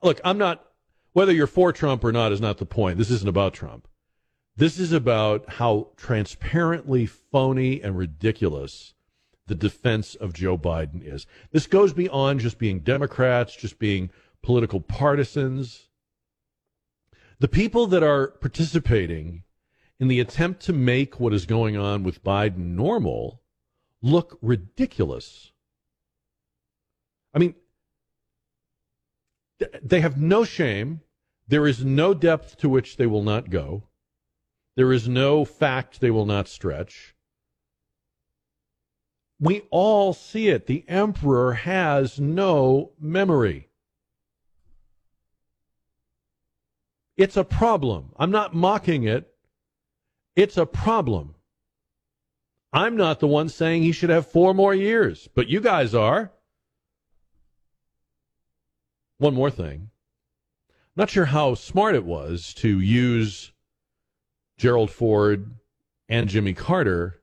Look, I'm not, whether you're for Trump or not is not the point. This isn't about Trump. This is about how transparently phony and ridiculous the defense of Joe Biden is. This goes beyond just being Democrats, just being political partisans. The people that are participating in the attempt to make what is going on with Biden normal look ridiculous. I mean, they have no shame. There is no depth to which they will not go. There is no fact they will not stretch. We all see it. The emperor has no memory. It's a problem. I'm not mocking it. It's a problem. I'm not the one saying he should have four more years, but you guys are. One more thing. Not sure how smart it was to use Gerald Ford and Jimmy Carter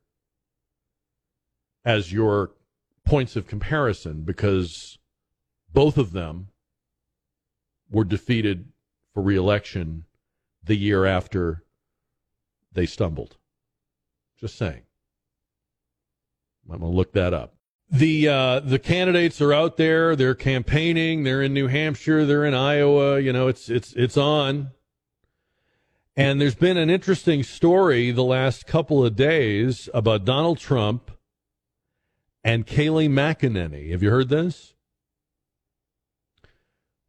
as your points of comparison, because both of them were defeated for re-election the year after they stumbled. Just saying. I'm going to look that up. The uh, the candidates are out there. They're campaigning. They're in New Hampshire. They're in Iowa. You know, it's it's it's on. And there's been an interesting story the last couple of days about Donald Trump and Kayleigh McEnany. Have you heard this?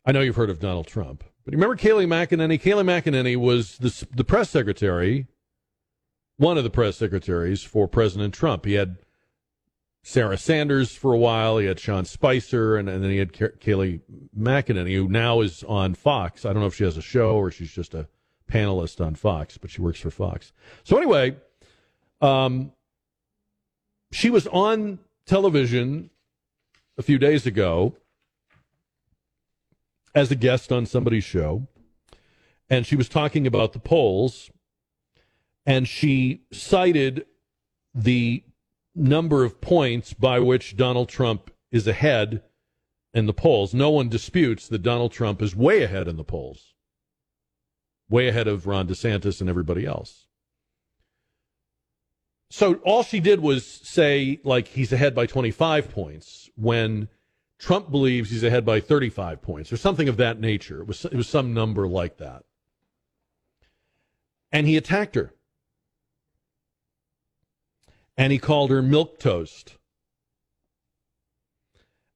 I know you've heard of Donald Trump, but you remember Kayleigh McEnany? Kayleigh McEnany was the, the press secretary, one of the press secretaries for President Trump. He had Sarah Sanders for a while, he had Sean Spicer, and, and then he had Kay- Kayleigh McEnany, who now is on Fox. I don't know if she has a show or she's just a panelist on Fox, but she works for Fox. So anyway, um, she was on television a few days ago as a guest on somebody's show, and she was talking about the polls, and she cited the number of points by which Donald Trump is ahead in the polls. No one disputes that Donald Trump is way ahead in the polls, way ahead of Ron DeSantis and everybody else. So all she did was say, like, he's ahead by twenty-five points when Trump believes he's ahead by thirty-five points or something of that nature. It was, it was some number like that. And he attacked her. And he called her milquetoast,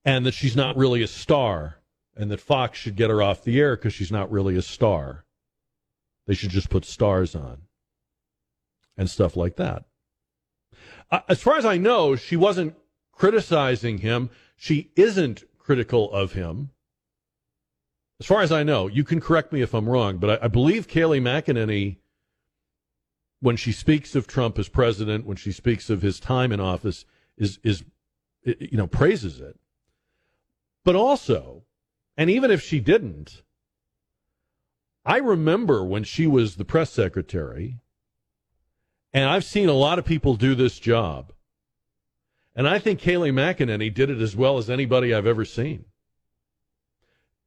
and that she's not really a star, and that Fox should get her off the air because she's not really a star. They should just put stars on and stuff like that. Uh, as far as I know, she wasn't criticizing him. She isn't critical of him. As far as I know, you can correct me if I'm wrong, but I, I believe Kayleigh McEnany, when she speaks of Trump as president, when she speaks of his time in office, is is you know praises it. But also, and even if she didn't, I remember when she was the press secretary, and I've seen a lot of people do this job, and I think Kayleigh McEnany did it as well as anybody I've ever seen.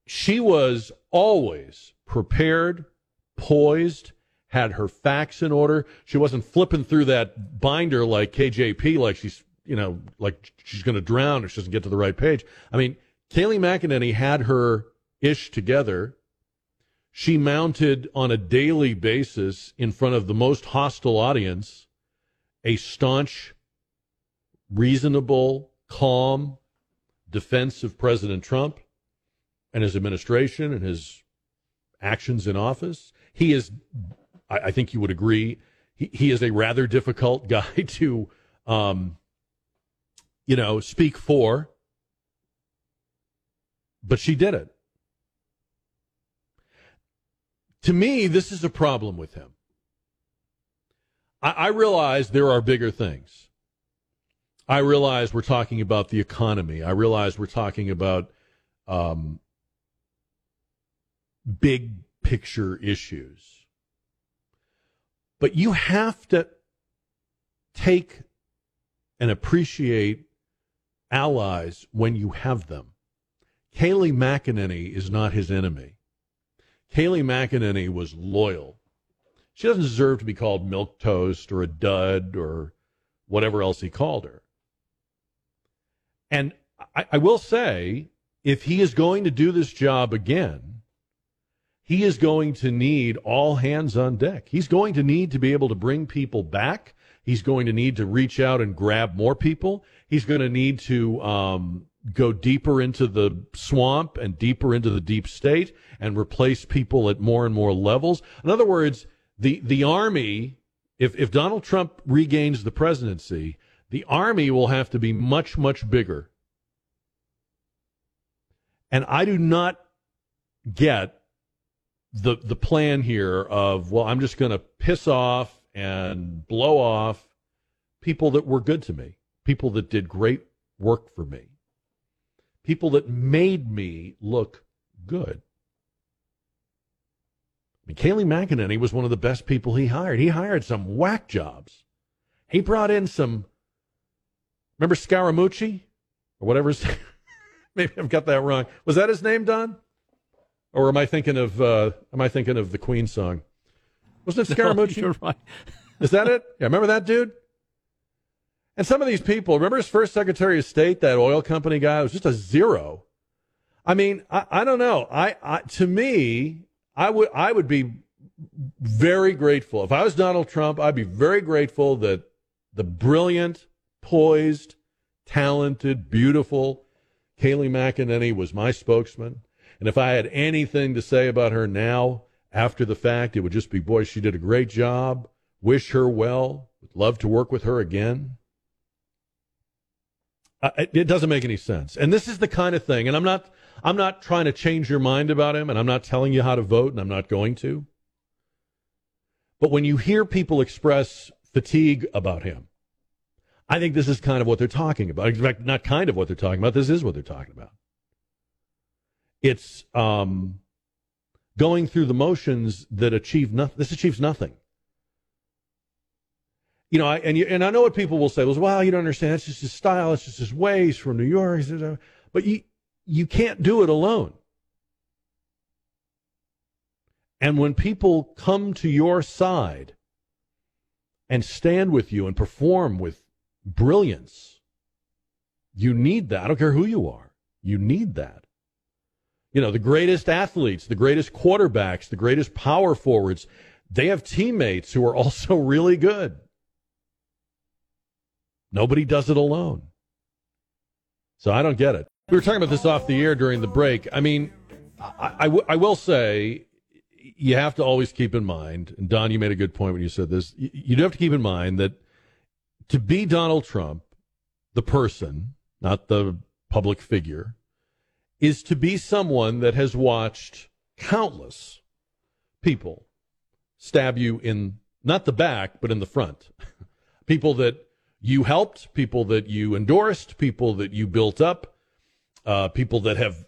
She was always prepared, poised, had her facts in order. She wasn't flipping through that binder like K J P, like she's, you know, like she's going to drown if she doesn't get to the right page. I mean, Kayleigh McEnany had her ish together. She mounted on a daily basis in front of the most hostile audience a staunch, reasonable, calm defense of President Trump and his administration and his actions in office. He is... I think you would agree, he, he is a rather difficult guy to, um, you know, speak for. But she did it. To me, this is a problem with him. I, I realize there are bigger things. I realize we're talking about the economy. I realize we're talking about um, big picture issues. But you have to take and appreciate allies when you have them. Kayleigh McEnany is not his enemy. Kayleigh McEnany was loyal. She doesn't deserve to be called milquetoast or a dud or whatever else he called her. And I, I will say, if he is going to do this job again, he is going to need all hands on deck. He's going to need to be able to bring people back. He's going to need to reach out and grab more people. He's going to need to um, go deeper into the swamp and deeper into the deep state and replace people at more and more levels. In other words, the, the army, if, if Donald Trump regains the presidency, the army will have to be much, much bigger. And I do not get the the plan here of, well, I'm just going to piss off and blow off people that were good to me, people that did great work for me, people that made me look good. I mean, Kayleigh McEnany was one of the best people he hired. He hired some whack jobs. He brought in some, remember Scaramucci or whatever his name? Maybe I've got that wrong. Was that his name, Don? Or am I thinking of uh, am I thinking of the Queen song? Wasn't it Scaramucci? No, you're right. Is that it? Yeah, remember that dude? And some of these people, remember his first Secretary of State, that oil company guy, was just a zero. I mean, I, I don't know. I, I to me, I would I would be very grateful. If I was Donald Trump, I'd be very grateful that the brilliant, poised, talented, beautiful Kayleigh McEnany was my spokesman. And if I had anything to say about her now, after the fact, it would just be, boy, she did a great job. Wish her well. Would love to work with her again. Uh, it, it doesn't make any sense. And this is the kind of thing, and I'm not, I'm not trying to change your mind about him, and I'm not telling you how to vote, and I'm not going to. But when you hear people express fatigue about him, I think this is kind of what they're talking about. In fact, not kind of what they're talking about. This is what they're talking about. It's um, going through the motions that achieve nothing. This achieves nothing. You know, I, and you, and I know what people will say. Well, well, you don't understand. It's just his style. It's just his ways from New York. But you you can't do it alone. And when people come to your side and stand with you and perform with brilliance, you need that. I don't care who you are. You need that. You know, the greatest athletes, the greatest quarterbacks, the greatest power forwards, they have teammates who are also really good. Nobody does it alone. So I don't get it. We were talking about this off the air during the break. I mean, I, I, w- I will say... You have to always keep in mind, and Don, you made a good point when you said this, you, you do have to keep in mind that to be Donald Trump, the person, not the public figure, is to be someone that has watched countless people stab you in, not the back, but in the front. People that you helped, people that you endorsed, people that you built up, uh, people that have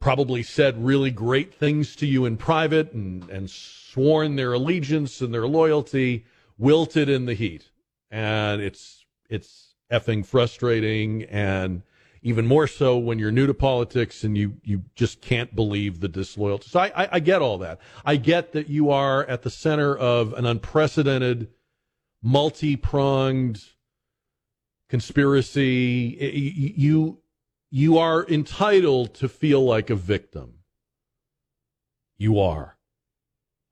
probably said really great things to you in private and, and sworn their allegiance and their loyalty, wilted in the heat. And it's it's effing frustrating, and even more so when you're new to politics and you, you just can't believe the disloyalty. So I, I, I get all that. I get that you are at the center of an unprecedented, multi-pronged conspiracy. You... You are entitled to feel like a victim. You are.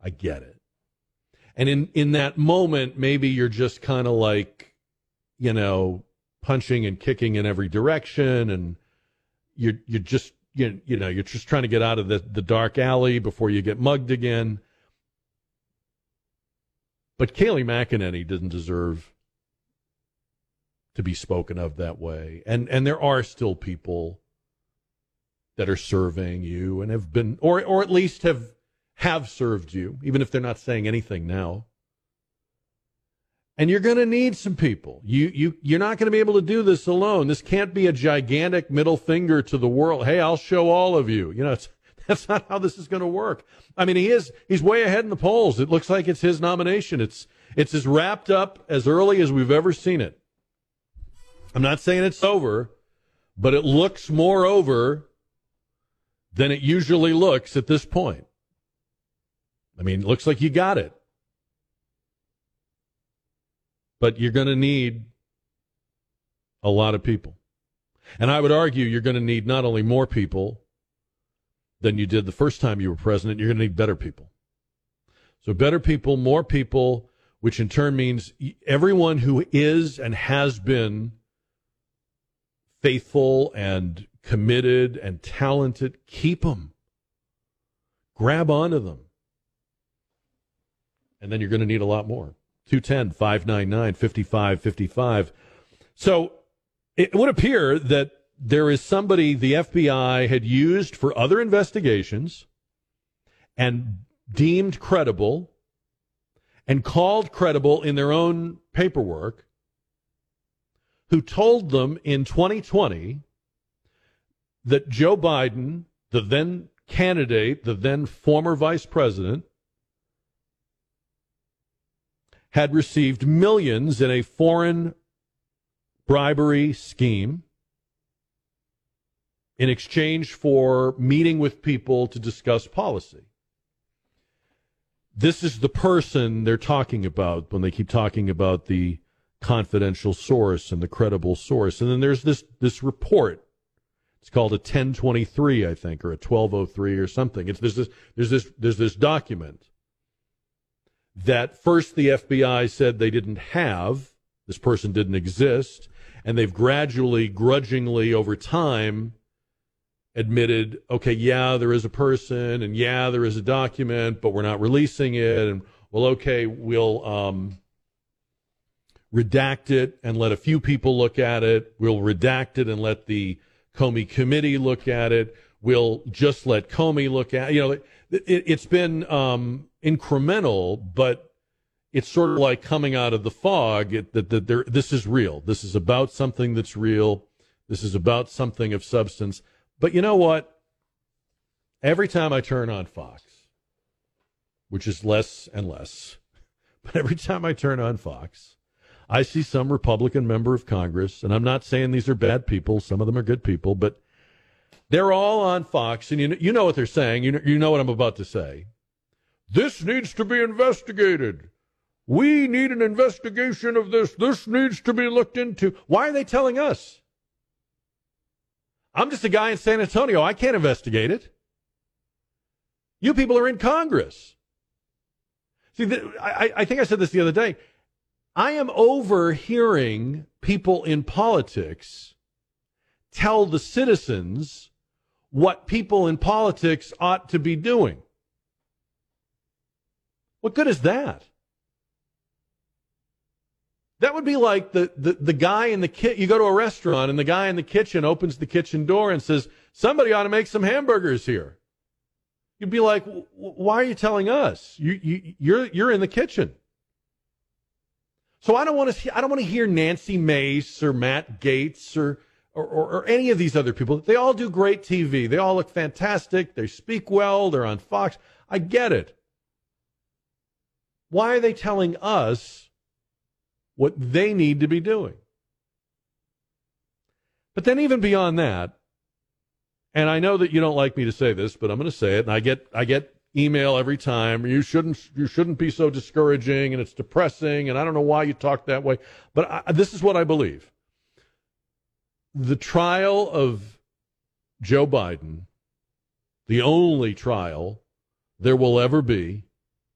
I get it. And in, in that moment, maybe you're just kind of like, you know, punching and kicking in every direction, and you're you're just you you know you're just trying to get out of the, the dark alley before you get mugged again. But Kayleigh McEnany doesn't deserve to be spoken of that way. And and there are still people that are serving you and have been, or or at least have have served you, even if they're not saying anything now. And you're going to need some people. You you you're not going to be able to do this alone. This can't be a gigantic middle finger to the world. Hey, I'll show all of you. You know, it's, that's not how this is going to work. I mean, he is he's way ahead in the polls. It looks like it's his nomination. It's it's as wrapped up as early as we've ever seen it. I'm not saying it's over, but it looks more over than it usually looks at this point. I mean, it looks like you got it. But you're going to need a lot of people. And I would argue you're going to need not only more people than you did the first time you were president, you're going to need better people. So better people, more people, which in turn means everyone who is and has been faithful and committed and talented, keep them. Grab onto them. And then you're going to need a lot more. two ten, five ninety-nine, fifty-five fifty-five. So it would appear that there is somebody the F B I had used for other investigations and deemed credible and called credible in their own paperwork, who told them in twenty twenty that Joe Biden, the then candidate, the then former vice president, had received millions in a foreign bribery scheme in exchange for meeting with people to discuss policy. This is the person they're talking about when they keep talking about the confidential source and the credible source. And then there's this this report. It's called a ten twenty-three, I think, or a twelve oh three or something. It's there's this there's this there's this document that first the F B I said they didn't have, this person didn't exist, and they've gradually, grudgingly over time admitted, okay, yeah, there is a person, and yeah, there is a document, but we're not releasing it, and well, okay, we'll um, redact it and let a few people look at it. We'll redact it and let the Comey committee look at it. We'll just let Comey look at, you know, it, it, it's been um, incremental, but it's sort of like coming out of the fog it, that, that there, this is real. This is about something that's real. This is about something of substance. But you know what? Every time I turn on Fox, which is less and less, but every time I turn on Fox, I see some Republican member of Congress, and I'm not saying these are bad people. Some of them are good people, but they're all on Fox, and you know, you know what they're saying. You know, you know what I'm about to say. This needs to be investigated. We need an investigation of this. This needs to be looked into. Why are they telling us? I'm just a guy in San Antonio. I can't investigate it. You people are in Congress. See, the, I, I think I said this the other day. I am overhearing people in politics tell the citizens what people in politics ought to be doing. What good is that? That would be like the, the, the guy in the kitchen. You go to a restaurant and the guy in the kitchen opens the kitchen door and says, somebody ought to make some hamburgers here. You'd be like, why are you telling us? You, you, you're, you're in the kitchen. So I don't want to see, I don't want to hear Nancy Mace or Matt Gaetz or, or, or, or any of these other people. They all do great T V. They all look fantastic. They speak well. They're on Fox. I get it. Why are they telling us what they need to be doing? But then even beyond that, and I know that you don't like me to say this, but I'm going to say it, and I get I get email every time, you shouldn't you shouldn't be so discouraging, and it's depressing, and I don't know why you talk that way. But I, this is what I believe. The trial of Joe Biden, the only trial there will ever be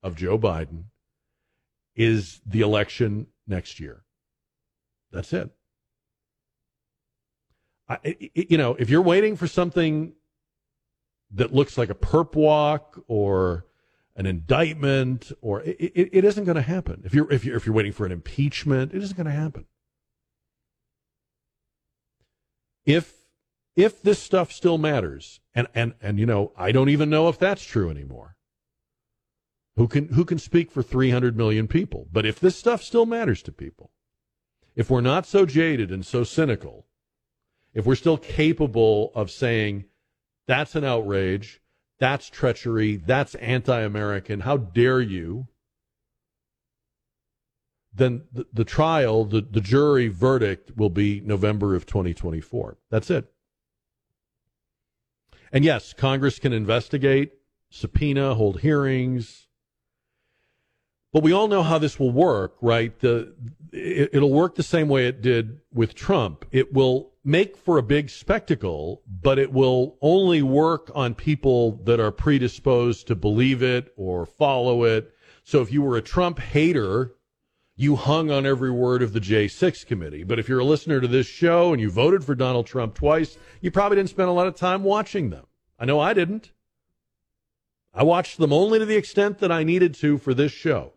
of Joe Biden, is the election next year. That's it. I, it. You know, if you're waiting for something that looks like a perp walk or an indictment, or it, it, it isn't going to happen. If you're if you're if you're waiting for an impeachment, it isn't going to happen. If if this stuff still matters, and and and you know, I don't even know if that's true anymore. Who can who can speak for three hundred million people? But if this stuff still matters to people, if we're not so jaded and so cynical, if we're still capable of saying, that's an outrage, that's treachery, that's anti-American, how dare you, then the, the trial, the, the jury verdict will be November of twenty twenty-four. That's it. And yes, Congress can investigate, subpoena, hold hearings. But we all know how this will work, right? The, it, it'll work the same way it did with Trump. It will make for a big spectacle, but it will only work on people that are predisposed to believe it or follow it. So if you were a Trump hater, you hung on every word of the J six committee. But if you're a listener to this show and you voted for Donald Trump twice, you probably didn't spend a lot of time watching them. I know I didn't. I watched them only to the extent that I needed to for this show.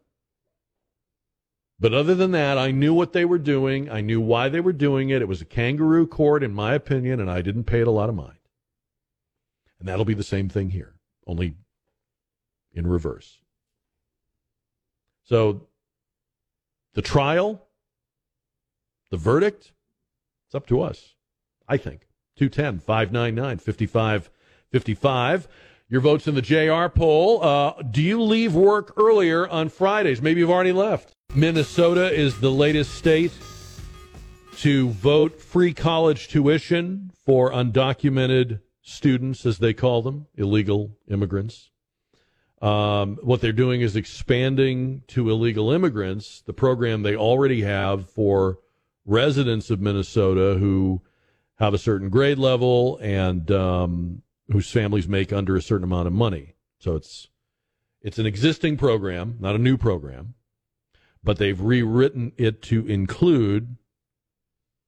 But other than that, I knew what they were doing. I knew why they were doing it. It was a kangaroo court, in my opinion, and I didn't pay it a lot of mind. And that'll be the same thing here, only in reverse. So the trial, the verdict, it's up to us, I think. two ten, five ninety-nine, fifty-five fifty-five. Your votes in the J R poll. Uh, do you leave work earlier on Fridays? Maybe you've already left. Minnesota is the latest state to vote free college tuition for undocumented students, as they call them, illegal immigrants. Um, what they're doing is expanding to illegal immigrants the program they already have for residents of Minnesota who have a certain grade level and um, whose families make under a certain amount of money. So it's it's an existing program, not a new program, but they've rewritten it to include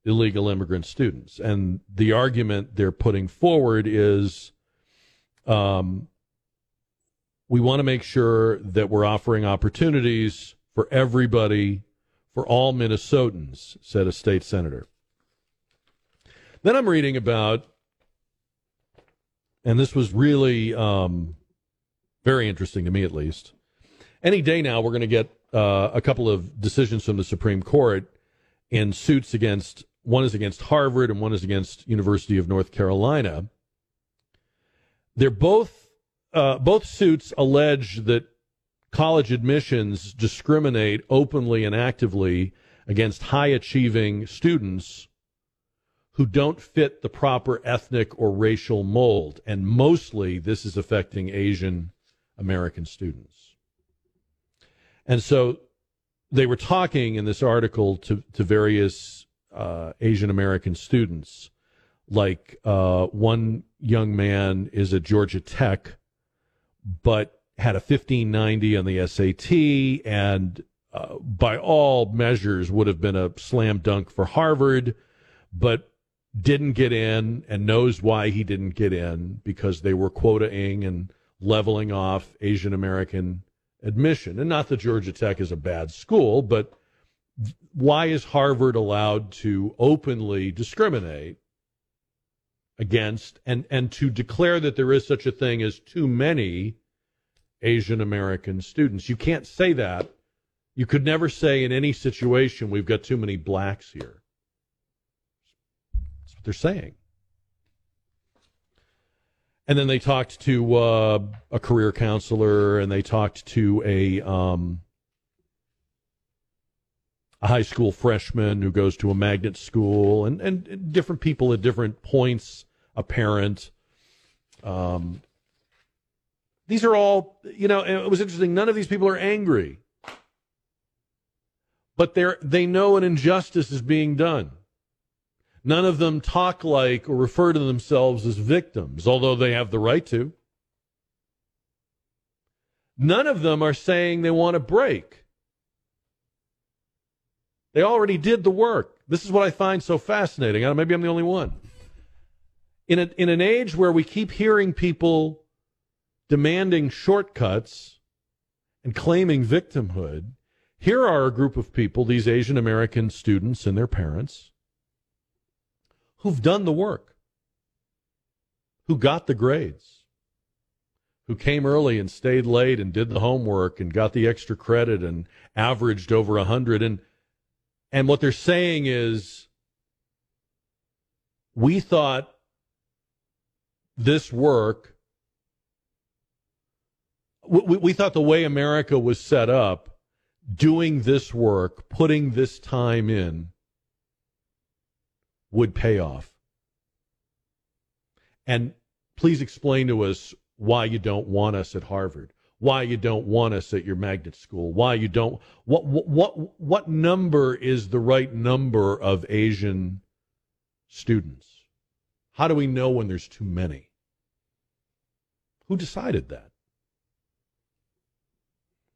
illegal immigrant students. And the argument they're putting forward is um, we want to make sure that we're offering opportunities for everybody, for all Minnesotans, said a state senator. Then I'm reading about, and this was really um, very interesting to me at least, any day now we're going to get uh, a couple of decisions from the Supreme Court in suits against, one is against Harvard and one is against University of North Carolina. They're both, uh, both suits allege that college admissions discriminate openly and actively against high-achieving students who don't fit the proper ethnic or racial mold, and mostly this is affecting Asian American students. And so they were talking in this article to, to various uh, Asian American students, like uh, one young man is at Georgia Tech, but had a fifteen ninety on the S A T, and uh, by all measures would have been a slam dunk for Harvard, but didn't get in, and knows why he didn't get in, because they were quotaing and leveling off Asian American admission. And not that Georgia Tech is a bad school, but why is Harvard allowed to openly discriminate against and, and to declare that there is such a thing as too many Asian American students? You can't say that. You could never say in any situation we've got too many blacks here. They're saying. And then they talked to uh, a career counselor, and they talked to a, um, a high school freshman who goes to a magnet school, and, and different people at different points, a parent. Um, these are all, you know, it was interesting. None of these people are angry. But they're, they know an injustice is being done. None of them talk like or refer to themselves as victims, although they have the right to. None of them are saying they want a break. They already did the work. This is what I find so fascinating. I don't, maybe I'm the only one. In, a, in an age where we keep hearing people demanding shortcuts and claiming victimhood, here are a group of people, these Asian American students and their parents, who've done the work, who got the grades, who came early and stayed late and did the homework and got the extra credit and averaged over one hundred. And, and what they're saying is, we thought this work, we, we thought the way America was set up, doing this work, putting this time in, would pay off. And please explain to us why you don't want us at Harvard, why you don't want us at your magnet school, why you don't, what what what number is the right number of Asian students? How do we know when there's too many? Who decided that?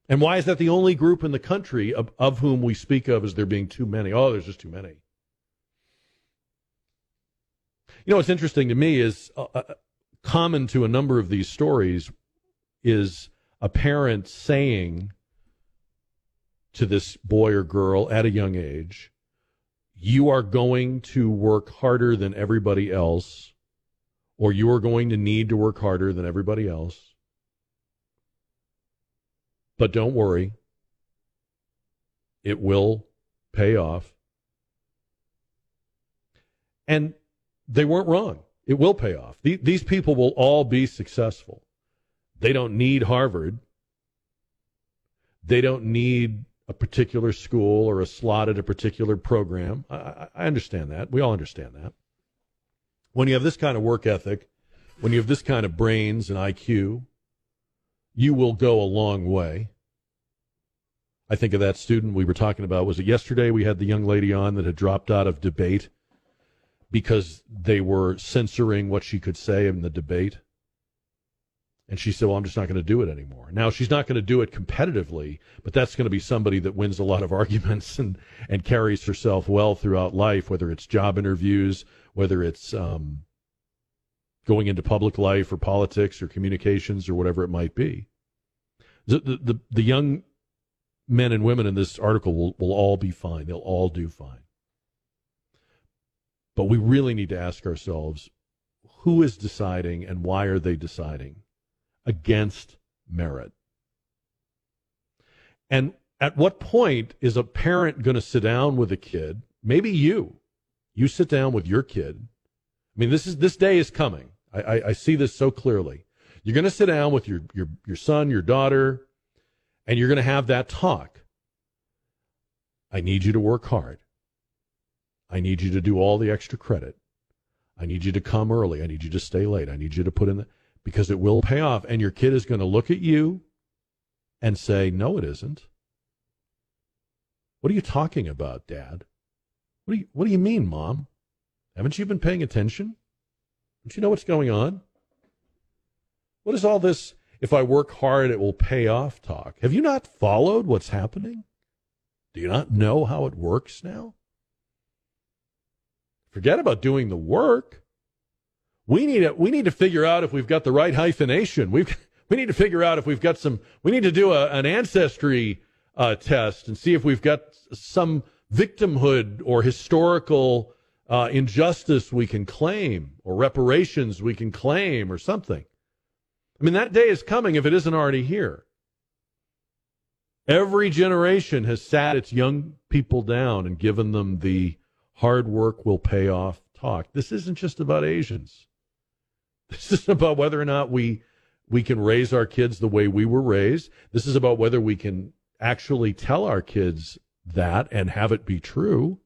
And why is that the only group in the country of, of whom we speak of as there being too many? Oh, there's just too many. You know, what's interesting to me is uh, uh, common to a number of these stories is a parent saying to this boy or girl at a young age, you are going to work harder than everybody else, or you are going to need to work harder than everybody else. But don't worry. It will pay off. And they weren't wrong. It will pay off. These people will all be successful. They don't need Harvard. They don't need a particular school or a slot at a particular program. I, I understand that. We all understand that. When you have this kind of work ethic, when you have this kind of brains and I Q, you will go a long way. I think of that student we were talking about. Was it yesterday we had the young lady on that had dropped out of debate because they were censoring what she could say in the debate? And she said, well, I'm just not going to do it anymore. Now, she's not going to do it competitively, but that's going to be somebody that wins a lot of arguments and, and carries herself well throughout life, whether it's job interviews, whether it's um, going into public life or politics or communications or whatever it might be. The, the, the young men and women in this article will, will all be fine. They'll all do fine. But we really need to ask ourselves, who is deciding and why are they deciding against merit? And at what point is a parent going to sit down with a kid? Maybe you. You sit down with your kid. I mean, this is this day is coming. I, I, I see this so clearly. You're going to sit down with your, your, your son, your daughter, and you're going to have that talk. I need you to work hard. I need you to do all the extra credit. I need you to come early. I need you to stay late. I need you to put in the, because it will pay off. And your kid is going to look at you and say, no, it isn't. What are you talking about, Dad? What do you, what do you mean, Mom? Haven't you been paying attention? Don't you know what's going on? What is all this, if I work hard, it will pay off talk? Have you not followed what's happening? Do you not know how it works now? Forget about doing the work. We need to, we need to figure out if we've got the right hyphenation. We've we need to figure out if we've got some. We need to do a, an ancestry uh, test and see if we've got some victimhood or historical uh, injustice we can claim, or reparations we can claim, or something. I mean, that day is coming if it isn't already here. Every generation has sat its young people down and given them the hard work will pay off talk. This isn't just about Asians. This is about whether or not we we can raise our kids the way we were raised. This is about whether we can actually tell our kids that and have it be true.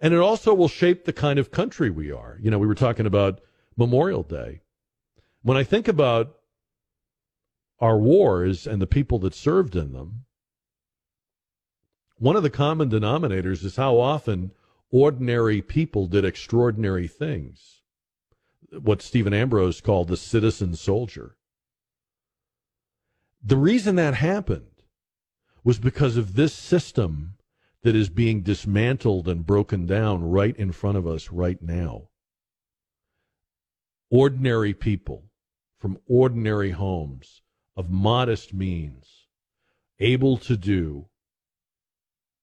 And it also will shape the kind of country we are. You know, we were talking about Memorial Day. When I think about our wars and the people that served in them, one of the common denominators is how often ordinary people did extraordinary things, what Stephen Ambrose called the citizen soldier. The reason that happened was because of this system that is being dismantled and broken down right in front of us right now. Ordinary people from ordinary homes of modest means, able to do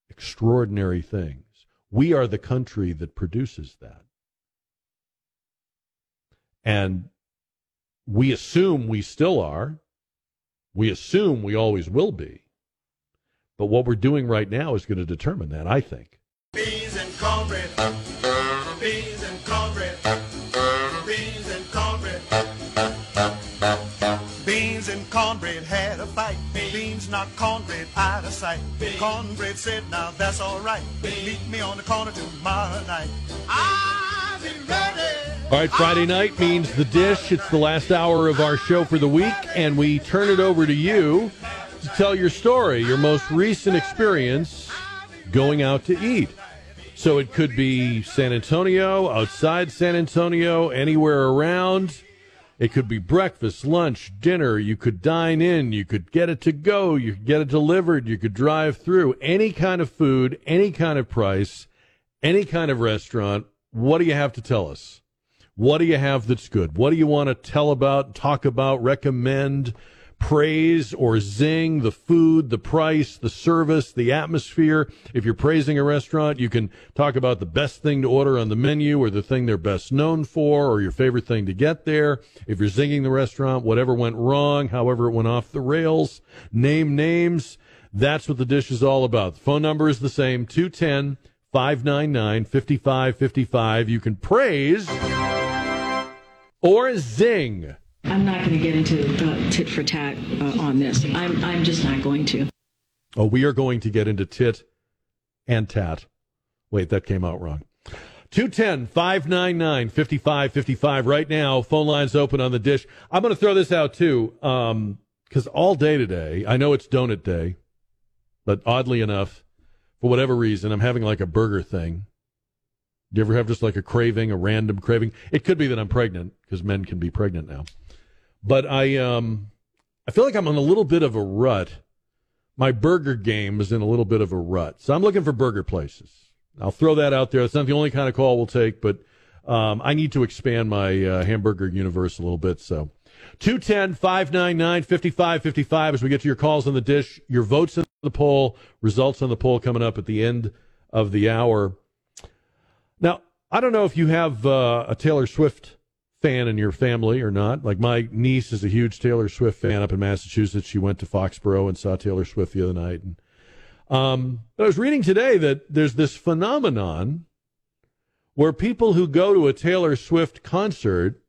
extraordinary things. We are the country that produces that. And we assume we still are. We assume we always will be. But what we're doing right now is going to determine that, I think. Beans and cornbread. Beans and cornbread. Beans and cornbread. Beans and cornbread had a fight. Beans knocked cornbread out of sight. Beans. Cornbread said, now that's all right. Beans. Meet me on the corner tomorrow night. I'll be ready. All right, Friday night means the dish. It's the last hour of our show for the week, and we turn it over to you to tell your story, your most recent experience going out to eat. So it could be San Antonio, outside San Antonio, anywhere around. It could be breakfast, lunch, dinner. You could dine in. You could get it to go. You could get it delivered. You could drive through. Any kind of food, any kind of price, any kind of restaurant. What do you have to tell us? What do you have that's good? What do you want to tell about, talk about, recommend, praise, or zing? The food, the price, the service, the atmosphere. If you're praising a restaurant, you can talk about the best thing to order on the menu or the thing they're best known for or your favorite thing to get there. If you're zinging the restaurant, whatever went wrong, however it went off the rails, name names. That's what the dish is all about. The phone number is the same, two one zero, five nine nine, five five five five. You can praise or zing. I'm not going to get into uh, tit for tat uh, on this. I'm I'm just not going to. Oh, we are going to get into tit and tat. Wait, that came out wrong. two one zero, five nine nine, five five five five right now. Phone lines open on the dish. I'm going to throw this out, too, um, because all day today, I know it's donut day, but oddly enough, for whatever reason, I'm having like a burger thing. Do you ever have just like a craving, a random craving? It could be that I'm pregnant, because men can be pregnant now. But I um, I feel like I'm in a little bit of a rut. My burger game is in a little bit of a rut. So I'm looking for burger places. I'll throw that out there. It's not the only kind of call we'll take, but um, I need to expand my uh, hamburger universe a little bit. So two ten, five ninety-nine, fifty-five fifty-five as we get to your calls on the dish, your votes in the poll, results on the poll coming up at the end of the hour. Now, I don't know if you have uh, a Taylor Swift fan in your family or not. Like, my niece is a huge Taylor Swift fan up in Massachusetts. She went to Foxborough and saw Taylor Swift the other night. And, um, I was reading today that there's this phenomenon where people who go to a Taylor Swift concert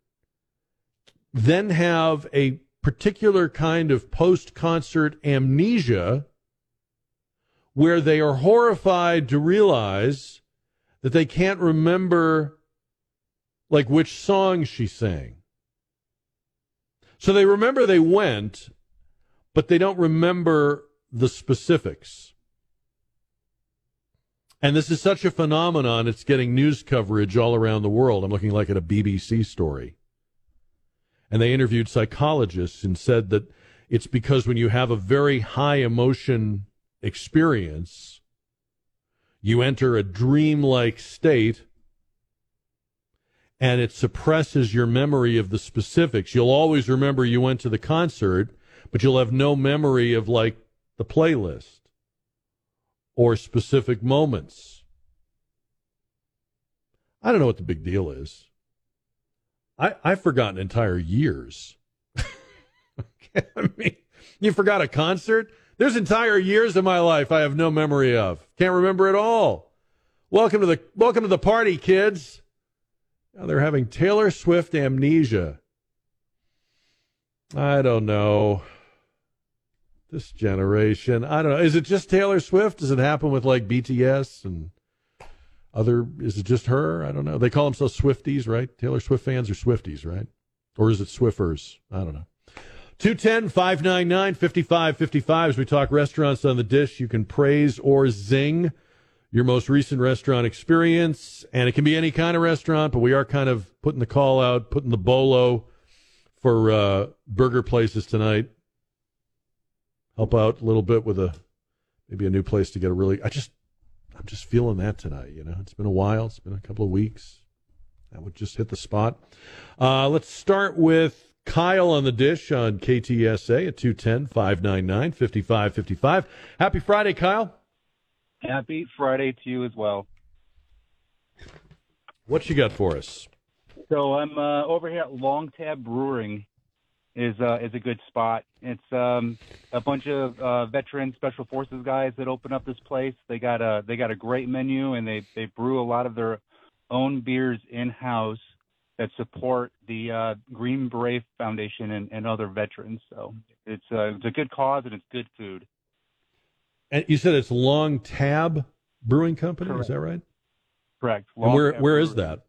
then have a particular kind of post-concert amnesia where they are horrified to realize that they can't remember, like, which song she sang. So they remember they went, but they don't remember the specifics. And this is such a phenomenon, it's getting news coverage all around the world. I'm looking like at a B B C story. And they interviewed psychologists and said that it's because when you have a very high emotion experience, you enter a dreamlike state, and it suppresses your memory of the specifics. You'll always remember you went to the concert, but you'll have no memory of, like, the playlist or specific moments. I don't know what the big deal is. I, I've forgotten entire years. Okay, I mean, you forgot a concert? There's entire years of my life I have no memory of. Can't remember at all. Welcome to the welcome to the party, kids. Now they're having Taylor Swift amnesia. I don't know. This generation, I don't know. Is it just Taylor Swift? Does it happen with, like, B T S and other? Is it just her? I don't know. They call themselves Swifties, right? Taylor Swift fans are Swifties, right? Or is it Swiffers? I don't know. two ten, five ninety-nine, fifty-five fifty-five as we talk restaurants on the dish. You can praise or zing your most recent restaurant experience, and it can be any kind of restaurant, but we are kind of putting the call out, putting the bolo for uh, burger places tonight. Help out a little bit with a maybe a new place to get a really. I just, I'm just feeling that tonight. You know, it's been a while. It's been a couple of weeks. That would just hit the spot. Uh, let's start with Kyle on the dish on K T S A at two ten, five ninety-nine, fifty-five fifty-five. Happy Friday, Kyle. Happy Friday to you as well. What you got for us? So I'm uh, over here at Long Tab Brewing. is uh, is a good spot. It's um, a bunch of uh, veteran special forces guys that open up this place. They got a they got a great menu, and they, they brew a lot of their own beers in house that support the uh, Green Beret Foundation and, and other veterans. So it's uh, it's a good cause, and it's good food. And you said it's Long Tab Brewing Company, Correct. Is that right? Correct. Long and where Tab where Brewing. Is that?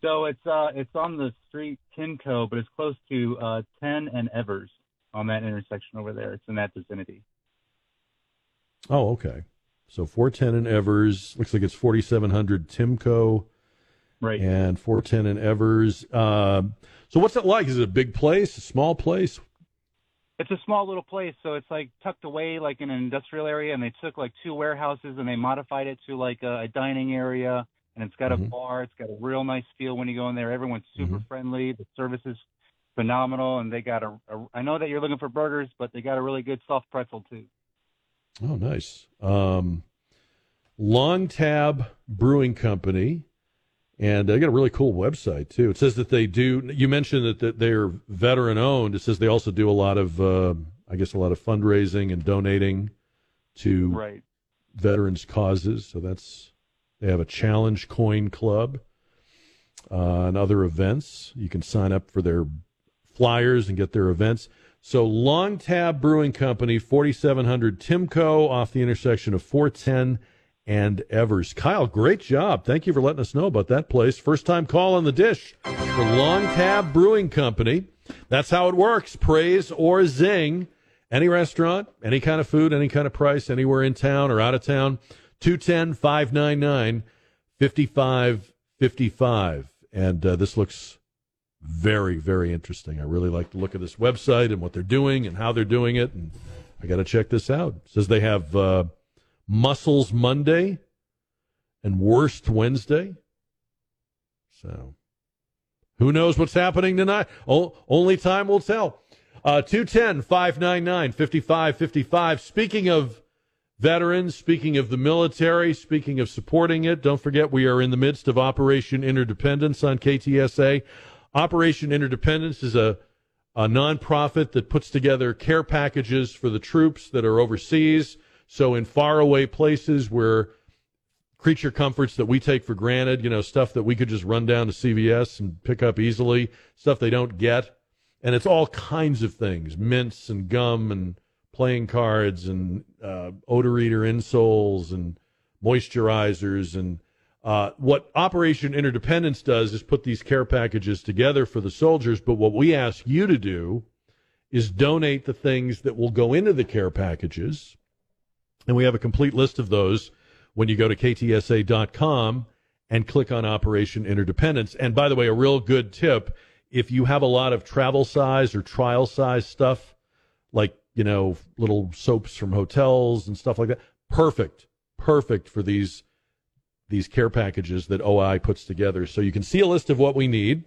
So it's uh it's on the street Timco, but it's close to uh, ten and Evers on that intersection over there. It's in that vicinity. Oh, okay. So four ten and Evers, looks like it's forty-seven hundred Timco, right? And four ten and Evers. Uh, so what's it like? Is it a big place? A small place? It's a small little place, so it's like tucked away like in an industrial area, and they took like two warehouses and they modified it to like a, a dining area, and it's got mm-hmm. a bar. It's got a real nice feel when you go in there. Everyone's super mm-hmm. friendly. The service is phenomenal, and they got a, a – I know that you're looking for burgers, but they got a really good soft pretzel too. Oh, nice. Um, Long Tab Brewing Company, and they got a really cool website too. It says that they do – you mentioned that, that they're veteran-owned. It says they also do a lot of uh, – I guess a lot of fundraising and donating to right. veterans' causes, so that's – they have a challenge coin club uh, and other events. You can sign up for their flyers and get their events. So Long Tab Brewing Company, forty-seven hundred Timco, off the intersection of four ten and Evers. Kyle, great job. Thank you for letting us know about that place. First time call on the dish for Long Tab Brewing Company. That's how it works. Praise or zing. Any restaurant, any kind of food, any kind of price, anywhere in town or out of town. two ten, five ninety-nine, fifty-five fifty-five. And uh, this looks very, very interesting. I really like to look at this website and what they're doing and how they're doing it, and I got to check this out. It says they have uh, Muscles Monday and Worst Wednesday. So who knows what's happening tonight? O- only time will tell. Uh, two one zero, five nine nine, five five five five. Speaking of veterans, speaking of the military, speaking of supporting it, don't forget we are in the midst of Operation Interdependence on K T S A. Operation Interdependence is a, a nonprofit that puts together care packages for the troops that are overseas. So in faraway places where creature comforts that we take for granted, you know, stuff that we could just run down to C V S and pick up easily, stuff they don't get. And it's all kinds of things, mints and gum and playing cards and uh, odor eater insoles and moisturizers. And uh, what Operation Interdependence does is put these care packages together for the soldiers. But what we ask you to do is donate the things that will go into the care packages. And we have a complete list of those when you go to K T S A dot com and click on Operation Interdependence. And by the way, a real good tip, if you have a lot of travel size or trial size stuff, like, you know, little soaps from hotels and stuff like that, perfect, perfect for these these care packages that O I puts together. So you can see a list of what we need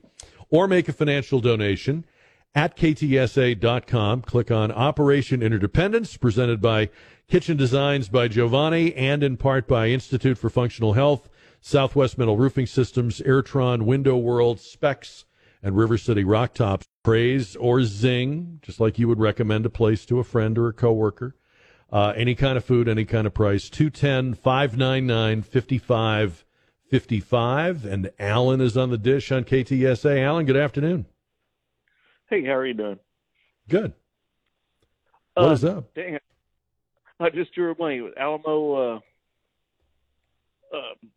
or make a financial donation at K T S A dot com. Click on Operation Interdependence, presented by Kitchen Designs by Giovanni and in part by Institute for Functional Health, Southwest Metal Roofing Systems, Airtron, Window World, Specs, and River City Rocktops. Praise or zing, just like you would recommend a place to a friend or a coworker. Uh, any kind of food, any kind of price. two one zero, five nine nine, five five five five. And Alan is on the dish on K T S A. Alan, good afternoon. Hey, how are you doing? Good. What uh, is up? Dang it. I just drew a blank with Alamo, uh, uh,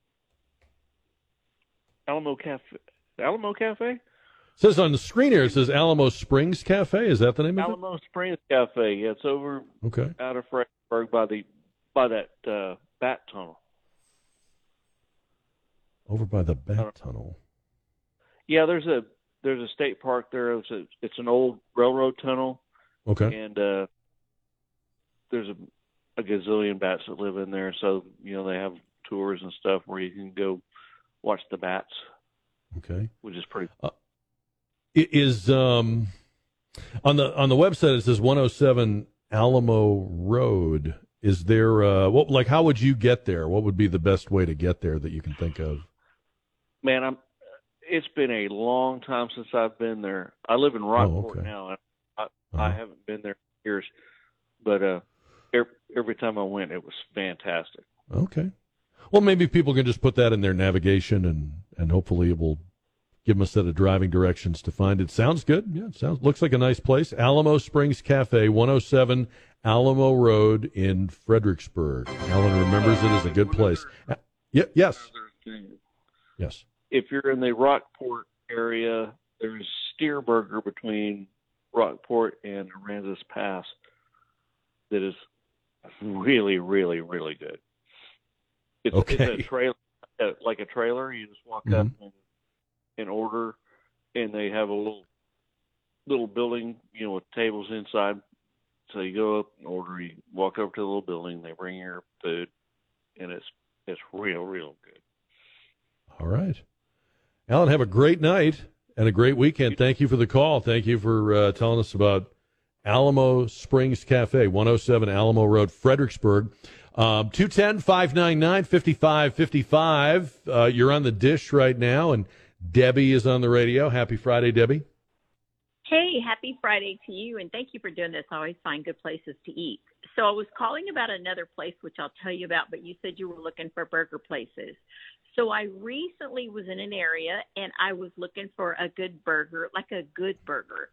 Alamo Cafe. Alamo Cafe? It says on the screen here, it says Alamo Springs Cafe. Is that the name of it? Alamo Springs Cafe. Yeah, it's over okay. out of Fredericksburg by the by that uh, bat tunnel. Over by the bat tunnel. Yeah, there's a there's a state park there. It's a, it's an old railroad tunnel. Okay. And uh, there's a a gazillion bats that live in there, so you know they have tours and stuff where you can go watch the bats. Okay, which is pretty. Uh, it is um, on the on the website. It says one oh seven Alamo Road. Is there uh, what like how would you get there? What would be the best way to get there that you can think of? Man, I'm. It's been a long time since I've been there. I live in Rockport oh, okay. now. And I, uh-huh. I haven't been there in years, but. Uh, Every time I went, it was fantastic. Okay. Well, maybe people can just put that in their navigation, and, and hopefully it will give them a set of driving directions to find it. Sounds good. Yeah, it sounds, looks like a nice place. Alamo Springs Cafe, one oh seven Alamo Road in Fredericksburg. Alan remembers it as a good place. Yeah, yes. Yes. If you're in the Rockport area, there's Steerburger between Rockport and Aransas Pass that is really, really, really good. It's, okay. it's a trailer, like a trailer. You just walk mm-hmm. up and, and order, and they have a little little building, you know, with tables inside. So you go up and order. You walk over to the little building. They bring your food, and it's it's real, real good. All right, Alan, have a great night and a great weekend. Thank you for the call. Thank you for uh, telling us about Alamo Springs Cafe, one oh seven Alamo Road, Fredericksburg. Um, two one zero, five nine nine, five five five five. Uh, you're on the dish right now, and Debbie is on the radio. Happy Friday, Debbie. Hey, happy Friday to you, and thank you for doing this. I always find good places to eat. So I was calling about another place, which I'll tell you about, but you said you were looking for burger places. So I recently was in an area, and I was looking for a good burger, like a good burger.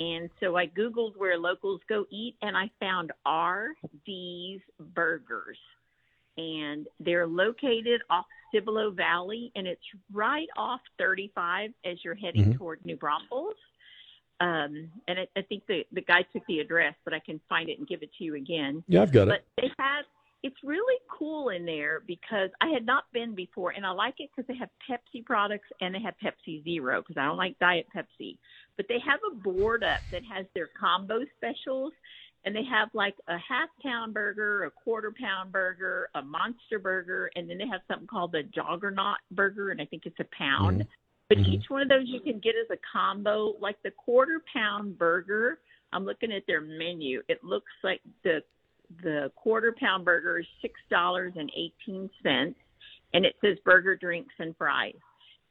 And so I Googled where locals go eat, and I found R D's Burgers. And they're located off Cibolo Valley, and it's right off thirty-five as you're heading mm-hmm. toward New Braunfels. Um, and I, I think the, the guy took the address, but I can find it and give it to you again. Yeah, I've got but it. But they have it's really cool in there because I had not been before, and I like it because they have Pepsi products and they have Pepsi Zero because I don't like Diet Pepsi. But they have a board up that has their combo specials, and they have like a half-pound burger, a quarter-pound burger, a monster burger, and then they have something called the Joggernaut burger, and I think it's a pound. Mm-hmm. But mm-hmm. each one of those you can get as a combo. Like the quarter-pound burger, I'm looking at their menu. It looks like the the quarter-pound burger is six dollars and eighteen cents, and it says burger, drinks, and fries.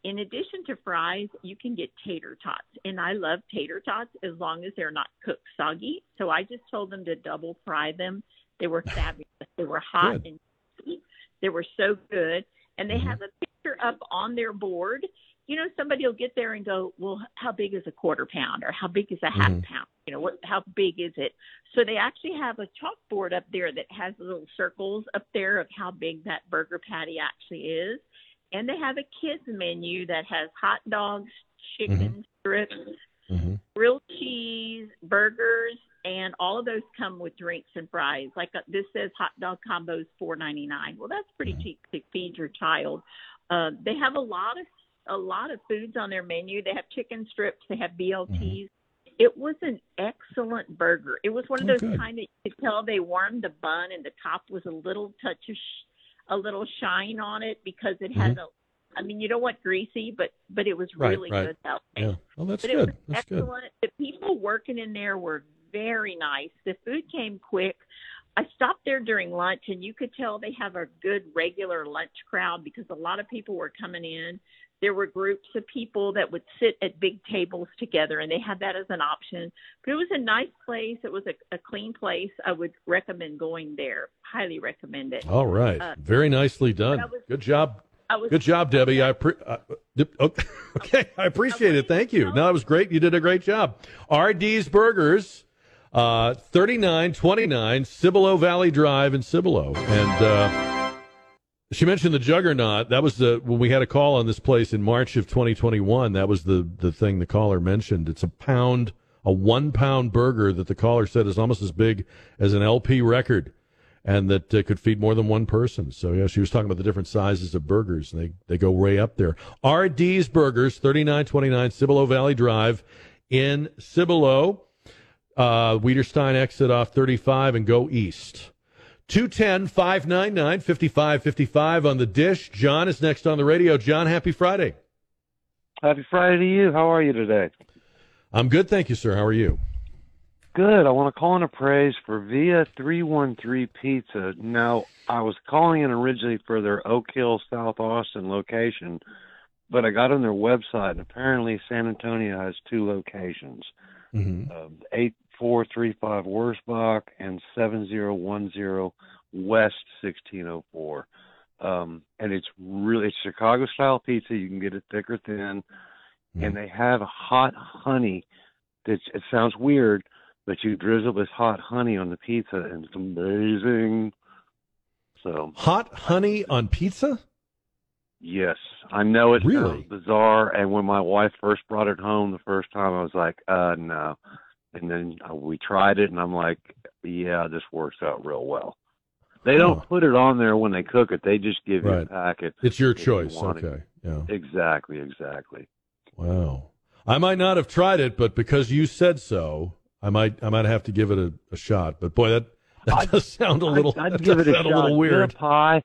In addition to fries, you can get tater tots, and I love tater tots as long as they're not cooked soggy. So I just told them to double fry them. They were fabulous. They were hot good. and juicy. They were so good. And they mm-hmm. have a picture up on their board. You know, somebody will get there and go, well, how big is a quarter pound, or how big is a half mm-hmm. pound? You know, what, how big is it? So they actually have a chalkboard up there that has little circles up there of how big that burger patty actually is. And they have a kids menu that has hot dogs, chicken mm-hmm. strips, mm-hmm. grilled cheese, burgers, and all of those come with drinks and fries. Like uh, this says hot dog combos four ninety-nine. Well, that's pretty mm-hmm. cheap to feed your child. Uh, they have a lot of a lot of foods on their menu. They have chicken strips. They have B L Ts. Mm-hmm. It was an excellent burger. It was one of those oh, kind that you could tell they warmed the bun and the top was a little touch of sh- a little shine on it because it mm-hmm. had a, I mean, you don't want greasy, but, but it was really right, right. good. Healthy. Yeah. Well, that's but good. It was that's excellent. Good. The people working in there were very nice. The food came quick. I stopped there during lunch, and you could tell they have a good regular lunch crowd because a lot of people were coming in. There were groups of people that would sit at big tables together, and they had that as an option. But it was a nice place. It was a, a clean place. I would recommend going there. Highly recommend it. All right. Uh, Very nicely done. Was, Good job. Was, Good job, Debbie. I, pre- I Okay. I appreciate it. Thank you. No, it was great. You did a great job. R D's Burgers, uh, thirty-nine twenty-nine Cibolo Valley Drive in Cibolo. And... Uh, She mentioned the Juggernaut. That was the when we had a call on this place in March of twenty twenty-one. That was the the thing the caller mentioned. It's a pound, a one pound burger that the caller said is almost as big as an L P record, and that uh, could feed more than one person. So yeah, she was talking about the different sizes of burgers, and they they go way up there. R D's Burgers, thirty-nine twenty-nine Cibolo Valley Drive, in Cibolo, uh, Wiederstein exit off thirty-five, and go east. two ten, five ninety-nine, fifty-five fifty-five on the dish. John is next on the radio. John, happy Friday. Happy Friday to you. How are you today? I'm good, thank you, sir. How are you? Good. I want to call in a praise for Via three one three Pizza. Now, I was calling in originally for their Oak Hill, South Austin location, but I got on their website, and apparently San Antonio has two locations. Mm-hmm. Uh, eight. four thirty-five Wurzbach and seven oh one oh West sixteen oh four. Um, and it's really it's Chicago-style pizza. You can get it thick or thin. Mm. And they have hot honey. That, it sounds weird, but you drizzle this hot honey on the pizza, and it's amazing. So hot honey on pizza? Yes. I know it really? sounds bizarre. And when my wife first brought it home the first time, I was like, uh, no. And then uh, we tried it, and I'm like, yeah, this works out real well. They don't oh. put it on there when they cook it. They just give right. you a packet. It's your choice. You okay. Yeah. Exactly, exactly. Wow. I might not have tried it, but because you said so, I might I might have to give it a, a shot. But, boy, that, that I'd, does sound a little, I'd, I'd give it a shot. A little weird. Get a pie.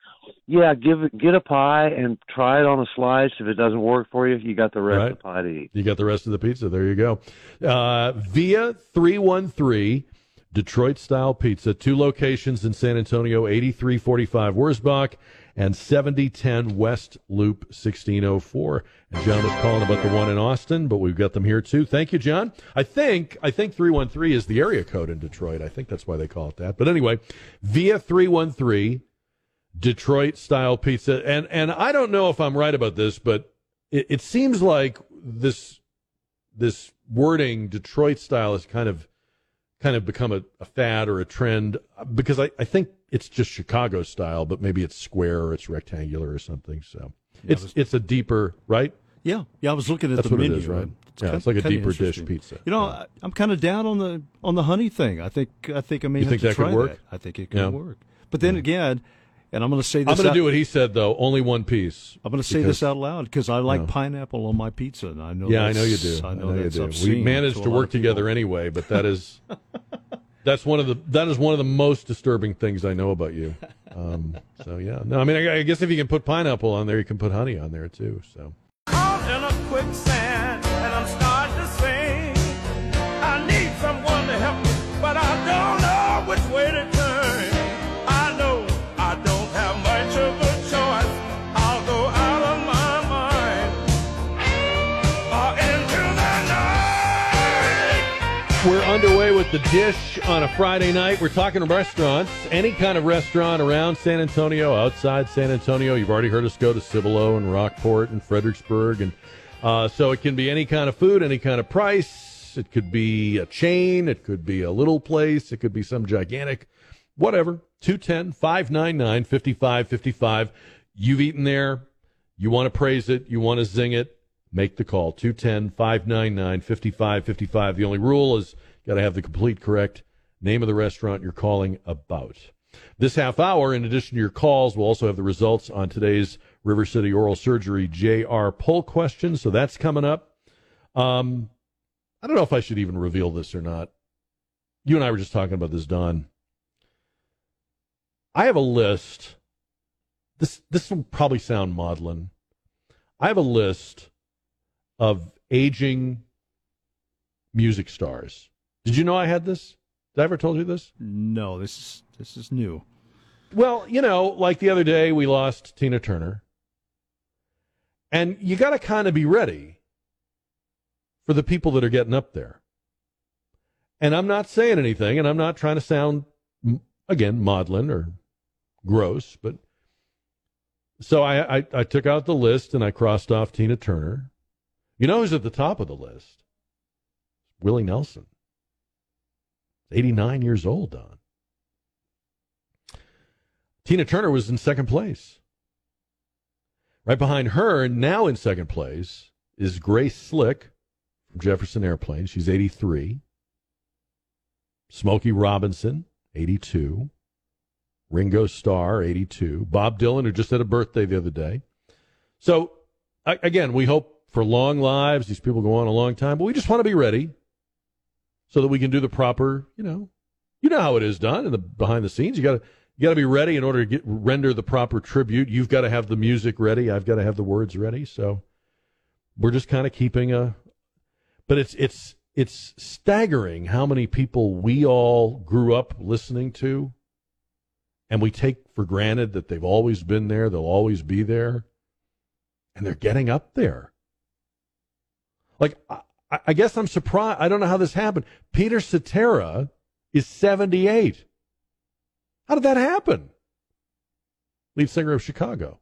Yeah, give it, get a pie and try it on a slice. If it doesn't work for you, you got the rest right. of the pie to eat. You got the rest of the pizza. There you go. Uh, Via three one three, Detroit-style pizza. Two locations in San Antonio, eighty-three forty-five Wurzbach and seventy ten West Loop sixteen oh four. And John was calling about the one in Austin, but we've got them here, too. Thank you, John. I think I think three one three is the area code in Detroit. I think that's why they call it that. But anyway, Via three one three, Detroit style pizza. And and I don't know if I'm right about this, but it, it seems like this this wording Detroit style has kind of kind of become a, a fad or a trend, because I, I think it's just Chicago style, but maybe it's square or it's rectangular or something. So yeah, it's was, it's a deeper right? Yeah. Yeah, I was looking at That's the what menu. It is, right? It's yeah, kind, it's like a deeper dish pizza. You know, yeah. I'm kinda down on the on the honey thing. I think I think I may you have think to that try could work? That. I think it could yeah. work. But then again, and I'm going to say this. I'm going to do what he said, though. Only one piece. I'm going to say this out loud because I like no. pineapple on my pizza. And I know. Yeah, I know you do. I know, I know that's you do. Obscene. We managed to, to work together anyway, but that is that's one of the that is one of the most disturbing things I know about you. Um, so yeah, no, I mean, I, I guess if you can put pineapple on there, you can put honey on there too. So. All in a quicksand, and I'm starting to sing. I need someone to help me, but I don't know which way to turn. I know I don't have much of a choice. I'll go out of my mind or into the night. We're underway with The Dish on a Friday night. We're talking restaurants, any kind of restaurant around San Antonio, outside San Antonio. You've already heard us go to Cibolo and Rockport and Fredericksburg, and uh, so it can be any kind of food, any kind of price. It could be a chain. It could be a little place. It could be some gigantic, whatever. two one zero, five nine nine, five five five five. You've eaten there. You want to praise it. You want to zing it. Make the call. two one zero, five nine nine, five five five five. The only rule is got to have the complete correct name of the restaurant you're calling about. This half hour, in addition to your calls, we'll also have the results on today's River City Oral Surgery J R poll question, so that's coming up. Um, I don't know if I should even reveal this or not. You and I were just talking about this, Don. I have a list. This, this will probably sound maudlin. I have a list of aging music stars. Did you know I had this? Did I ever told you this? No, this is this is new. Well, you know, like the other day we lost Tina Turner. And you got to kind of be ready for the people that are getting up there. And I'm not saying anything, and I'm not trying to sound, again, maudlin or gross, but so I, I, I took out the list and I crossed off Tina Turner. You know who's at the top of the list? Willie Nelson. eighty-nine years old, Don. Tina Turner was in second place. Right behind her, now in second place, is Grace Slick from Jefferson Airplane. She's eighty-three. Smokey Robinson, eighty-two. Ringo Starr, eighty-two. Bob Dylan, who just had a birthday the other day. So, again, we hope for long lives. These people go on a long time, but we just want to be ready, so that we can do the proper, you know, you know how it is done in the behind the scenes. You got to you got to be ready in order to get, render the proper tribute. You've got to have the music ready. I've got to have the words ready. So we're just kind of keeping a, but it's it's it's staggering how many people we all grew up listening to, and we take for granted that they've always been there, they'll always be there, and they're getting up there. Like. I, I guess I'm surprised. I don't know how this happened. Peter Cetera is seventy-eight. How did that happen? Lead singer of Chicago.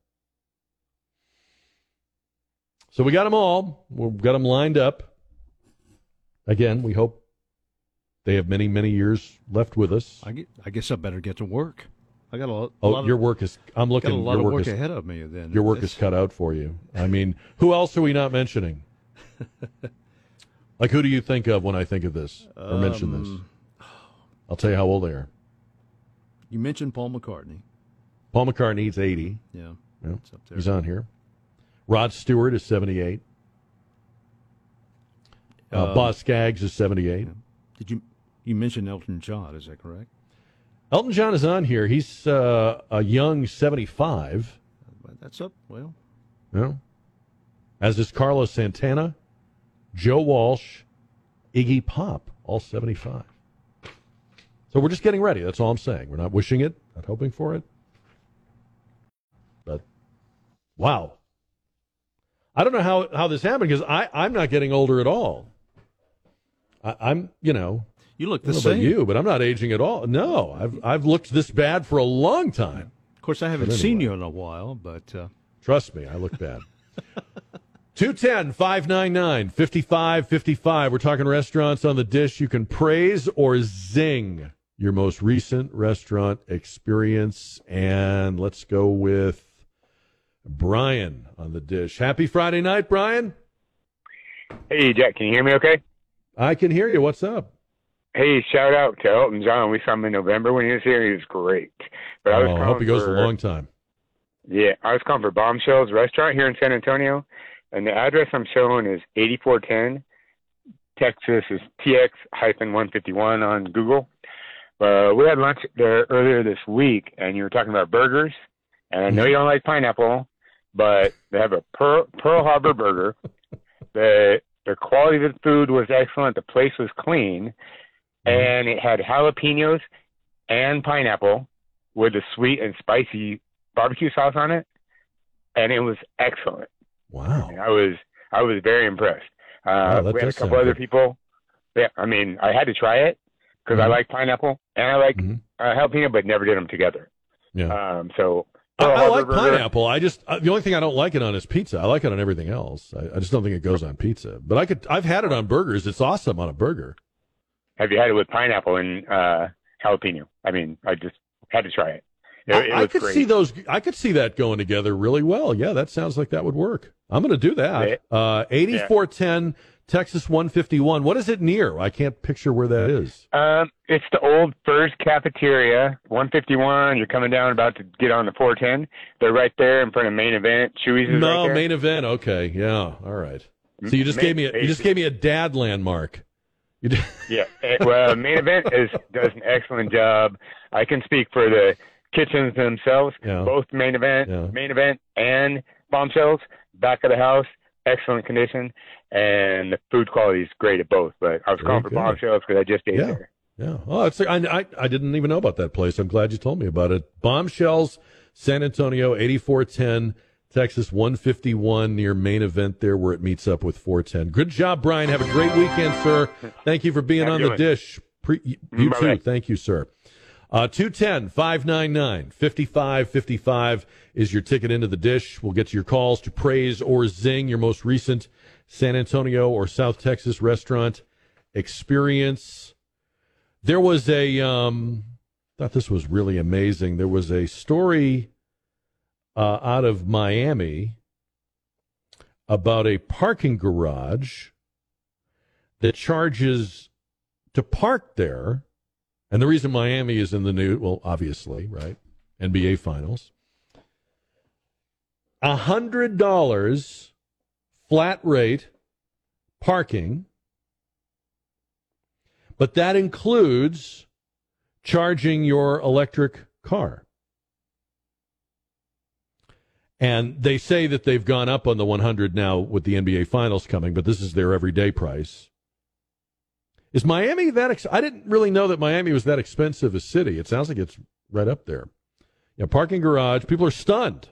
So we got them all. We've got them lined up. Again, we hope they have many, many years left with us. I, get, I guess I better get to work. I got a lot. Oh, a lot your of, work is. I'm looking. Got a lot your work of work is, ahead of me. Then your work That's... is cut out for you. I mean, who else are we not mentioning? Like, who do you think of when I think of this or mention um, this? I'll tell you how old they are. You mentioned Paul McCartney. Paul McCartney's eighty. Yeah, yeah. It's up there. He's on here. Rod Stewart is seventy-eight. Uh, uh, Boz Scaggs is seventy-eight. Yeah. Did you you mention Elton John? Is that correct? Elton John is on here. He's uh, a young seventy-five. That's up. Well, yeah. As is Carlos Santana, Joe Walsh, Iggy Pop, all seventy-five. So we're just getting ready. That's all I'm saying. We're not wishing it, not hoping for it. But, wow. I don't know how, how this happened, because I'm not getting older at all. I, I'm, you know. You look the same. I don't know about you, but I'm not aging at all. No, I've, I've looked this bad for a long time. Of course, I haven't anyway. seen you in a while, but. Uh... Trust me, I look bad. two one zero, five nine nine, five five five five. We're talking restaurants on The Dish. You can praise or zing your most recent restaurant experience. And let's go with Brian on The Dish. Happy Friday night, Brian. Hey, Jack. Can you hear me okay? I can hear you. What's up? Hey, shout out to Elton John. We saw him in November when he was here. He was great. But I, was oh, I hope he goes for, for a long time. Yeah, I was calling for Bombshells Restaurant here in San Antonio, and the address I'm showing is eighty-four ten. Texas is T X one fifty-one on Google. Uh, we had lunch there earlier this week, and you were talking about burgers. And I know you don't like pineapple, but they have a Pearl, Pearl Harbor burger. The, the quality of the food was excellent. The place was clean. And it had jalapenos and pineapple with a sweet and spicy barbecue sauce on it. And it was excellent. Wow. And I was I was very impressed. Uh, wow, we had a couple other good. people. Yeah, I mean, I had to try it because mm-hmm. I like pineapple and I like mm-hmm. uh, jalapeno, but never did them together. Yeah. Um, so I, I like burger. pineapple. I just uh, the only thing I don't like it on is pizza. I like it on everything else. I, I just don't think it goes on pizza. But I could. I've had it on burgers. It's awesome on a burger. Have you had it with pineapple and uh, jalapeno? I mean, I just had to try it. It, it I could great. see those. I could see that going together really well. Yeah, that sounds like that would work. I'm going to do that. Uh, eighty-four ten Texas one fifty-one. What is it near? I can't picture where that is. Um, it's the old First Cafeteria, one fifty-one. You're coming down about to get on the four ten. They're right there in front of Main Event. Chewy's is no right there. Main Event. Okay, yeah, all right. So you just main, gave me a, you just gave me a dad landmark. You did. Yeah. Well, Main Event is does an excellent job. I can speak for the kitchens themselves. Yeah. Both Main Event, yeah. Main Event, and Bombshells. Back of the house, excellent condition, and the food quality is great at both. But I was Very calling for good. Bombshells because I just ate yeah. there. Yeah. Oh, it's, I, I I didn't even know about that place. I'm glad you told me about it. Bombshells, San Antonio, eighty-four ten, Texas one fifty-one, near Main Event there where it meets up with four ten. Good job, Brian. Have a great weekend, sir. Thank you for being Have on the one. dish. Pre- you you too. Way. Thank you, sir. Uh, two ten, five ninety-nine, fifty-five fifty-five is your ticket into the dish. We'll get to your calls to praise or zing your most recent San Antonio or South Texas restaurant experience. There was a, um, thought this was really amazing. There was a story, uh, out of Miami about a parking garage that charges to park there. And the reason Miami is in the news, well, obviously, right? N B A Finals. one hundred dollars flat rate parking, but that includes charging your electric car. And they say that they've gone up on the one hundred now with the N B A Finals coming, but this is their everyday price. Is Miami that ex- I didn't really know that Miami was that expensive a city. It sounds like it's right up there. You know, parking garage, people are stunned.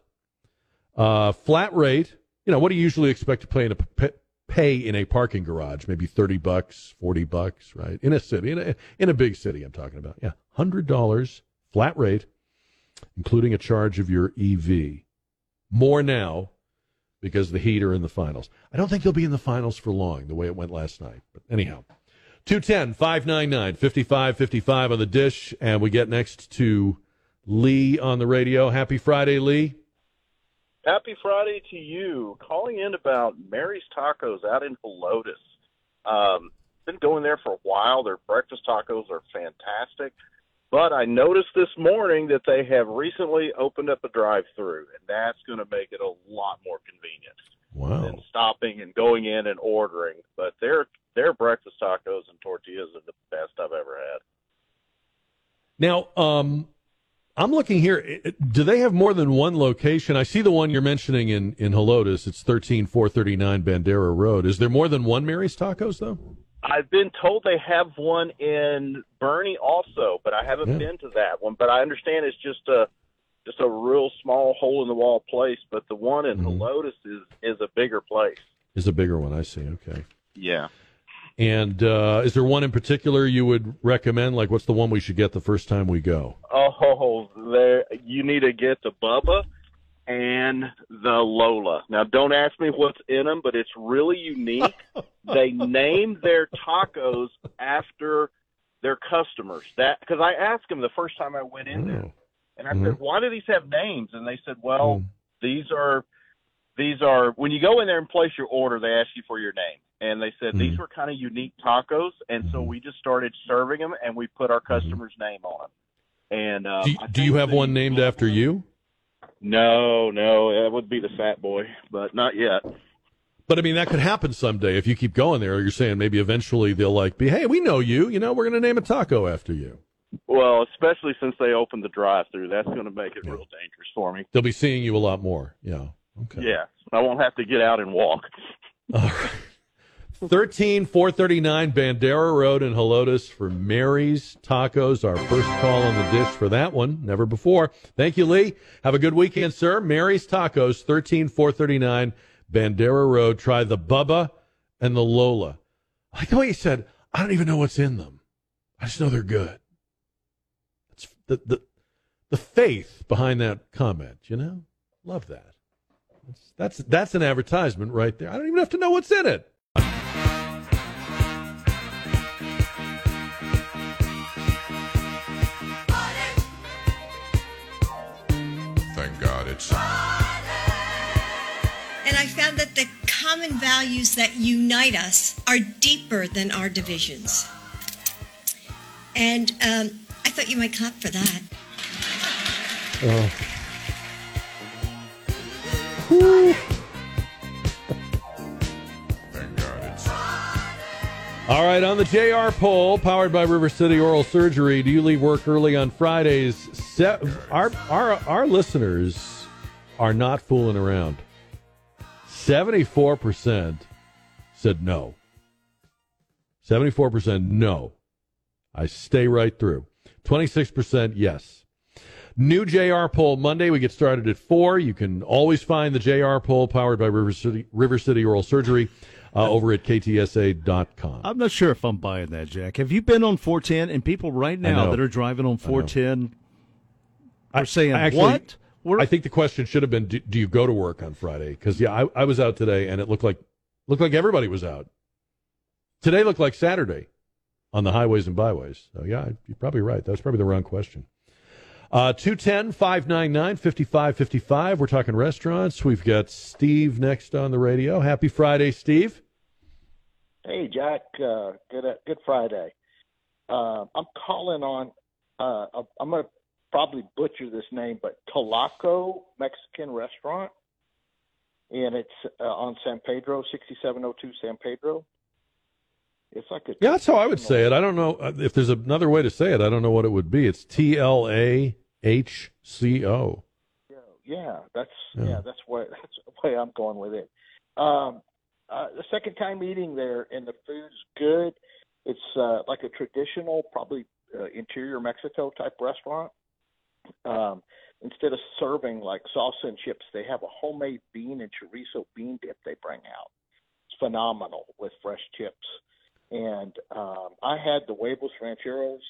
Uh, flat rate, you know, what do you usually expect to pay in a, pay in a parking garage? Maybe thirty bucks, forty bucks, right? In a city, in a, in a big city I'm talking about. Yeah, one hundred dollars flat rate, including a charge of your E V. More now because the Heat are in the finals. I don't think they'll be in the finals for long, the way it went last night. But anyhow. two ten, five ninety-nine, fifty-five fifty-five on the dish, and we get next to Lee on the radio. Happy Friday, Lee. Happy Friday to you. Calling in about Mary's Tacos out in Helotes. Um, been going there for a while. Their breakfast tacos are fantastic. But I noticed this morning that they have recently opened up a drive-thru, and that's going to make it a lot more convenient. Wow. And stopping and going in and ordering. But their their breakfast tacos and tortillas are the best I've ever had. Now, um, I'm looking here. Do they have more than one location? I see the one you're mentioning in, in Helotes. It's thirteen four thirty-nine Bandera Road. Is there more than one Mary's Tacos, though? I've been told they have one in Bernie also, but I haven't yeah. been to that one. But I understand it's just a just a real small hole-in-the-wall place, but the one in mm-hmm. Helotes is, is a bigger place. Is a bigger one, I see. Okay. Yeah. And uh, is there one in particular you would recommend? Like, what's the one we should get the first time we go? Oh, there, you need to get the Bubba and the Lola. Now, don't ask me what's in them, but it's really unique. They named their tacos after their customers. That because I asked them the first time I went in oh. there. And I said, mm-hmm. why do these have names? And they said, well, mm-hmm. these are these are, when you go in there and place your order, they ask you for your name. And they said, mm-hmm. these were kind of unique tacos. And so we just started serving them, and we put our customer's mm-hmm. name on them. And um, do, do you have one named after you? No, no, it would be the Fat Boy, but not yet. But, I mean, that could happen someday if you keep going there. You're saying maybe eventually they'll, like, be, hey, we know you. You know, we're going to name a taco after you. Well, especially since they opened the drive-thru, that's going to make it yeah. real dangerous for me. They'll be seeing you a lot more. Yeah. Okay. Yeah. I won't have to get out and walk. All right. thirteen four thirty-nine Bandera Road in Helotes for Mary's Tacos. Our first call on the dish for that one. Never before. Thank you, Lee. Have a good weekend, sir. Mary's Tacos, thirteen four thirty-nine Bandera Road. Try the Bubba and the Lola. Like the way you said, I don't even know what's in them. I just know they're good. It's the, the, the faith behind that comment, you know? Love that. That's, that's, that's an advertisement right there. I don't even have to know what's in it. And I found that the common values that unite us are deeper than our divisions. And um, I thought you might clap for that. Oh. Woo. Thank God it's... All right, on the J R poll, powered by River City Oral Surgery, do you leave work early on Fridays? Se- our, our, our listeners... are not fooling around. seventy-four percent said no. seventy-four percent no. I stay right through. twenty-six percent yes. New J R poll Monday. We get started at four. You can always find the J R poll powered by River City, River City Oral Surgery uh, over at K T S A dot com. I'm not sure if I'm buying that, Jack. Have you been on four ten? And people right now that are driving on four ten are saying, I, I actually, what? We're, I think the question should have been, do, do you go to work on Friday? Because, yeah, I, I was out today, and it looked like looked like everybody was out. Today looked like Saturday on the highways and byways. So, yeah, you're probably right. That was probably the wrong question. Uh, two ten, five ninety-nine, fifty-five fifty-five. We're talking restaurants. We've got Steve next on the radio. Happy Friday, Steve. Hey, Jack. Uh, good uh, good Friday. Uh, I'm calling on uh, – I'm going to – probably butcher this name, but Tolaco Mexican Restaurant, and it's uh, on San Pedro, sixty-seven oh two San Pedro. It's like a yeah, that's how I would say it. I don't know if there's another way to say it. I don't know what it would be. It's T L A H C O. Yeah, yeah, that's yeah, yeah that's what that's the way I'm going with it. Um, uh, the second time eating there, and the food's good. It's uh, like a traditional, probably uh, interior Mexico type restaurant. Um, instead of serving like salsa and chips, they have a homemade bean and chorizo bean dip they bring out. It's phenomenal with fresh chips. And um, I had the huevos rancheros,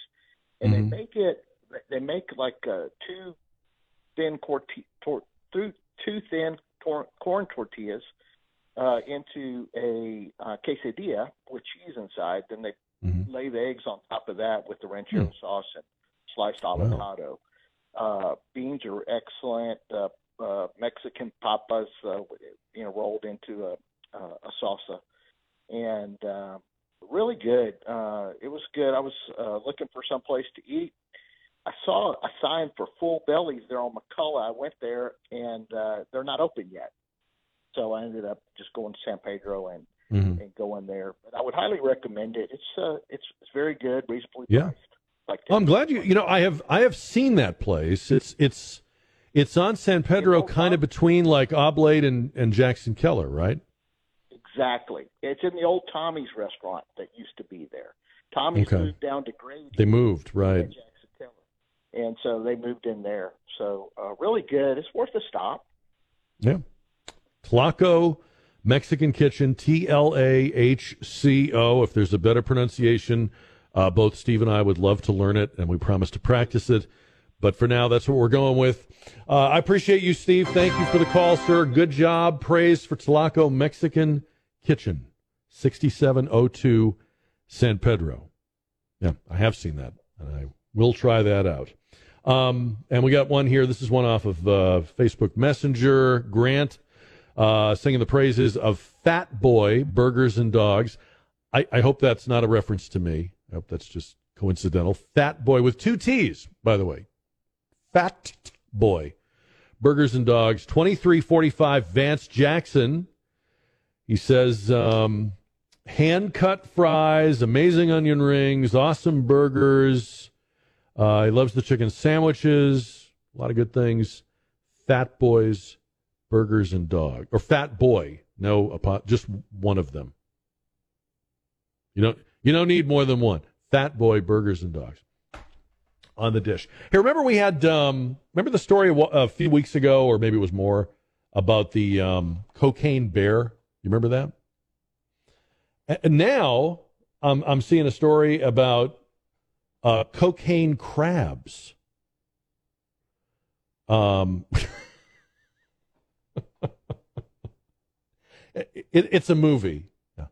and mm-hmm. they make it. They make like uh, two thin cort- tor- two thin tor- corn tortillas uh, into a uh, quesadilla with cheese inside. Then they mm-hmm. lay the eggs on top of that with the ranchero mm-hmm. sauce and sliced avocado. Wow. Uh, beans are excellent. Uh, uh, Mexican papas, uh, you know, rolled into a, uh, a salsa, and uh, really good. Uh, it was good. I was uh, looking for some place to eat. I saw a sign for Full Bellies there on McCullough. I went there, and uh, they're not open yet. So I ended up just going to San Pedro and mm-hmm. and going there. But I would highly recommend it. It's uh, it's it's very good, reasonably yeah. priced. Like I'm glad you, you know, I have, I have seen that place. It's, it's, it's on San Pedro, kind of between like Oblate and, and Jackson Keller, right? Exactly. It's in the old Tommy's restaurant that used to be there. Tommy's okay. moved down to Grady. They moved, right. Jackson Keller. And so they moved in there. So uh, really good. It's worth a stop. Yeah. Tlaco Mexican Kitchen, T L A H C O. If there's a better pronunciation, Uh, both Steve and I would love to learn it, and we promise to practice it. But for now, that's what we're going with. Uh, I appreciate you, Steve. Thank you for the call, sir. Good job. Praise for Tlaco Mexican Kitchen, sixty-seven oh two San Pedro. Yeah, I have seen that, and I will try that out. Um, and we got one here. This is one off of uh, Facebook Messenger. Grant uh, singing the praises of Fat Boy Burgers and Dogs. I, I hope that's not a reference to me. I hope that's just coincidental. Fat Boy with two T's, by the way. Fat Boy Burgers and Dogs, twenty-three forty-five Vance Jackson. He says, um, hand-cut fries, amazing onion rings, awesome burgers. Uh, he loves the chicken sandwiches, a lot of good things. Fat Boys Burgers and Dogs, or Fat Boy, no, just one of them. You don't, you don't need more than one. Fat Boy Burgers and Dogs on the dish. Hey, remember we had, um, remember the story a few weeks ago, or maybe it was more, about the um, cocaine bear? You remember that? And now um, I'm seeing a story about uh, cocaine crabs. Um, it, it's a movie. Yeah.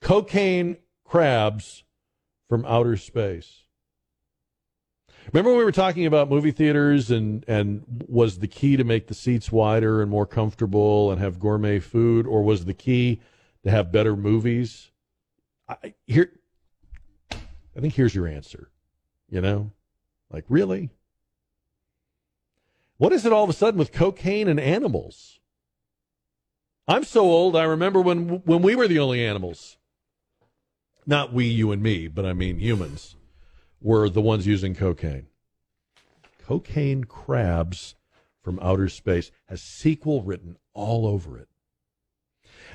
Cocaine crabs from outer space. Remember when we were talking about movie theaters and, and was the key to make the seats wider and more comfortable and have gourmet food, or was the key to have better movies? I, here, I think here's your answer, you know? Like, really? What is it all of a sudden with cocaine and animals? I'm so old, I remember when when we were the only animals. Not we, you, and me, but I mean humans. Were the ones using cocaine. Cocaine crabs from outer space has sequel written all over it.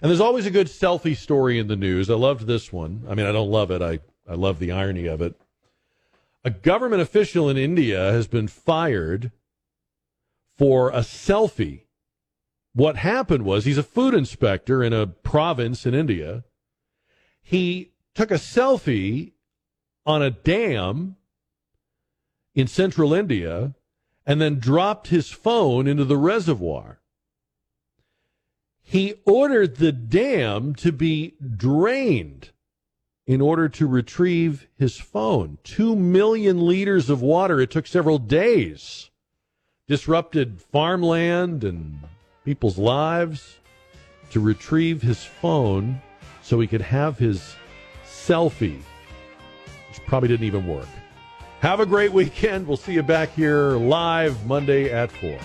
And there's always a good selfie story in the news. I loved this one. I mean, I don't love it. I, I love the irony of it. A government official in India has been fired for a selfie. What happened was, he's a food inspector in a province in India. He took a selfie on a dam in central India, and then dropped his phone into the reservoir. He ordered the dam to be drained in order to retrieve his phone. Two million liters of water. It took several days. Disrupted farmland and people's lives to retrieve his phone so he could have his selfie. Probably didn't even work. Have a great weekend. We'll see you back here live Monday at four.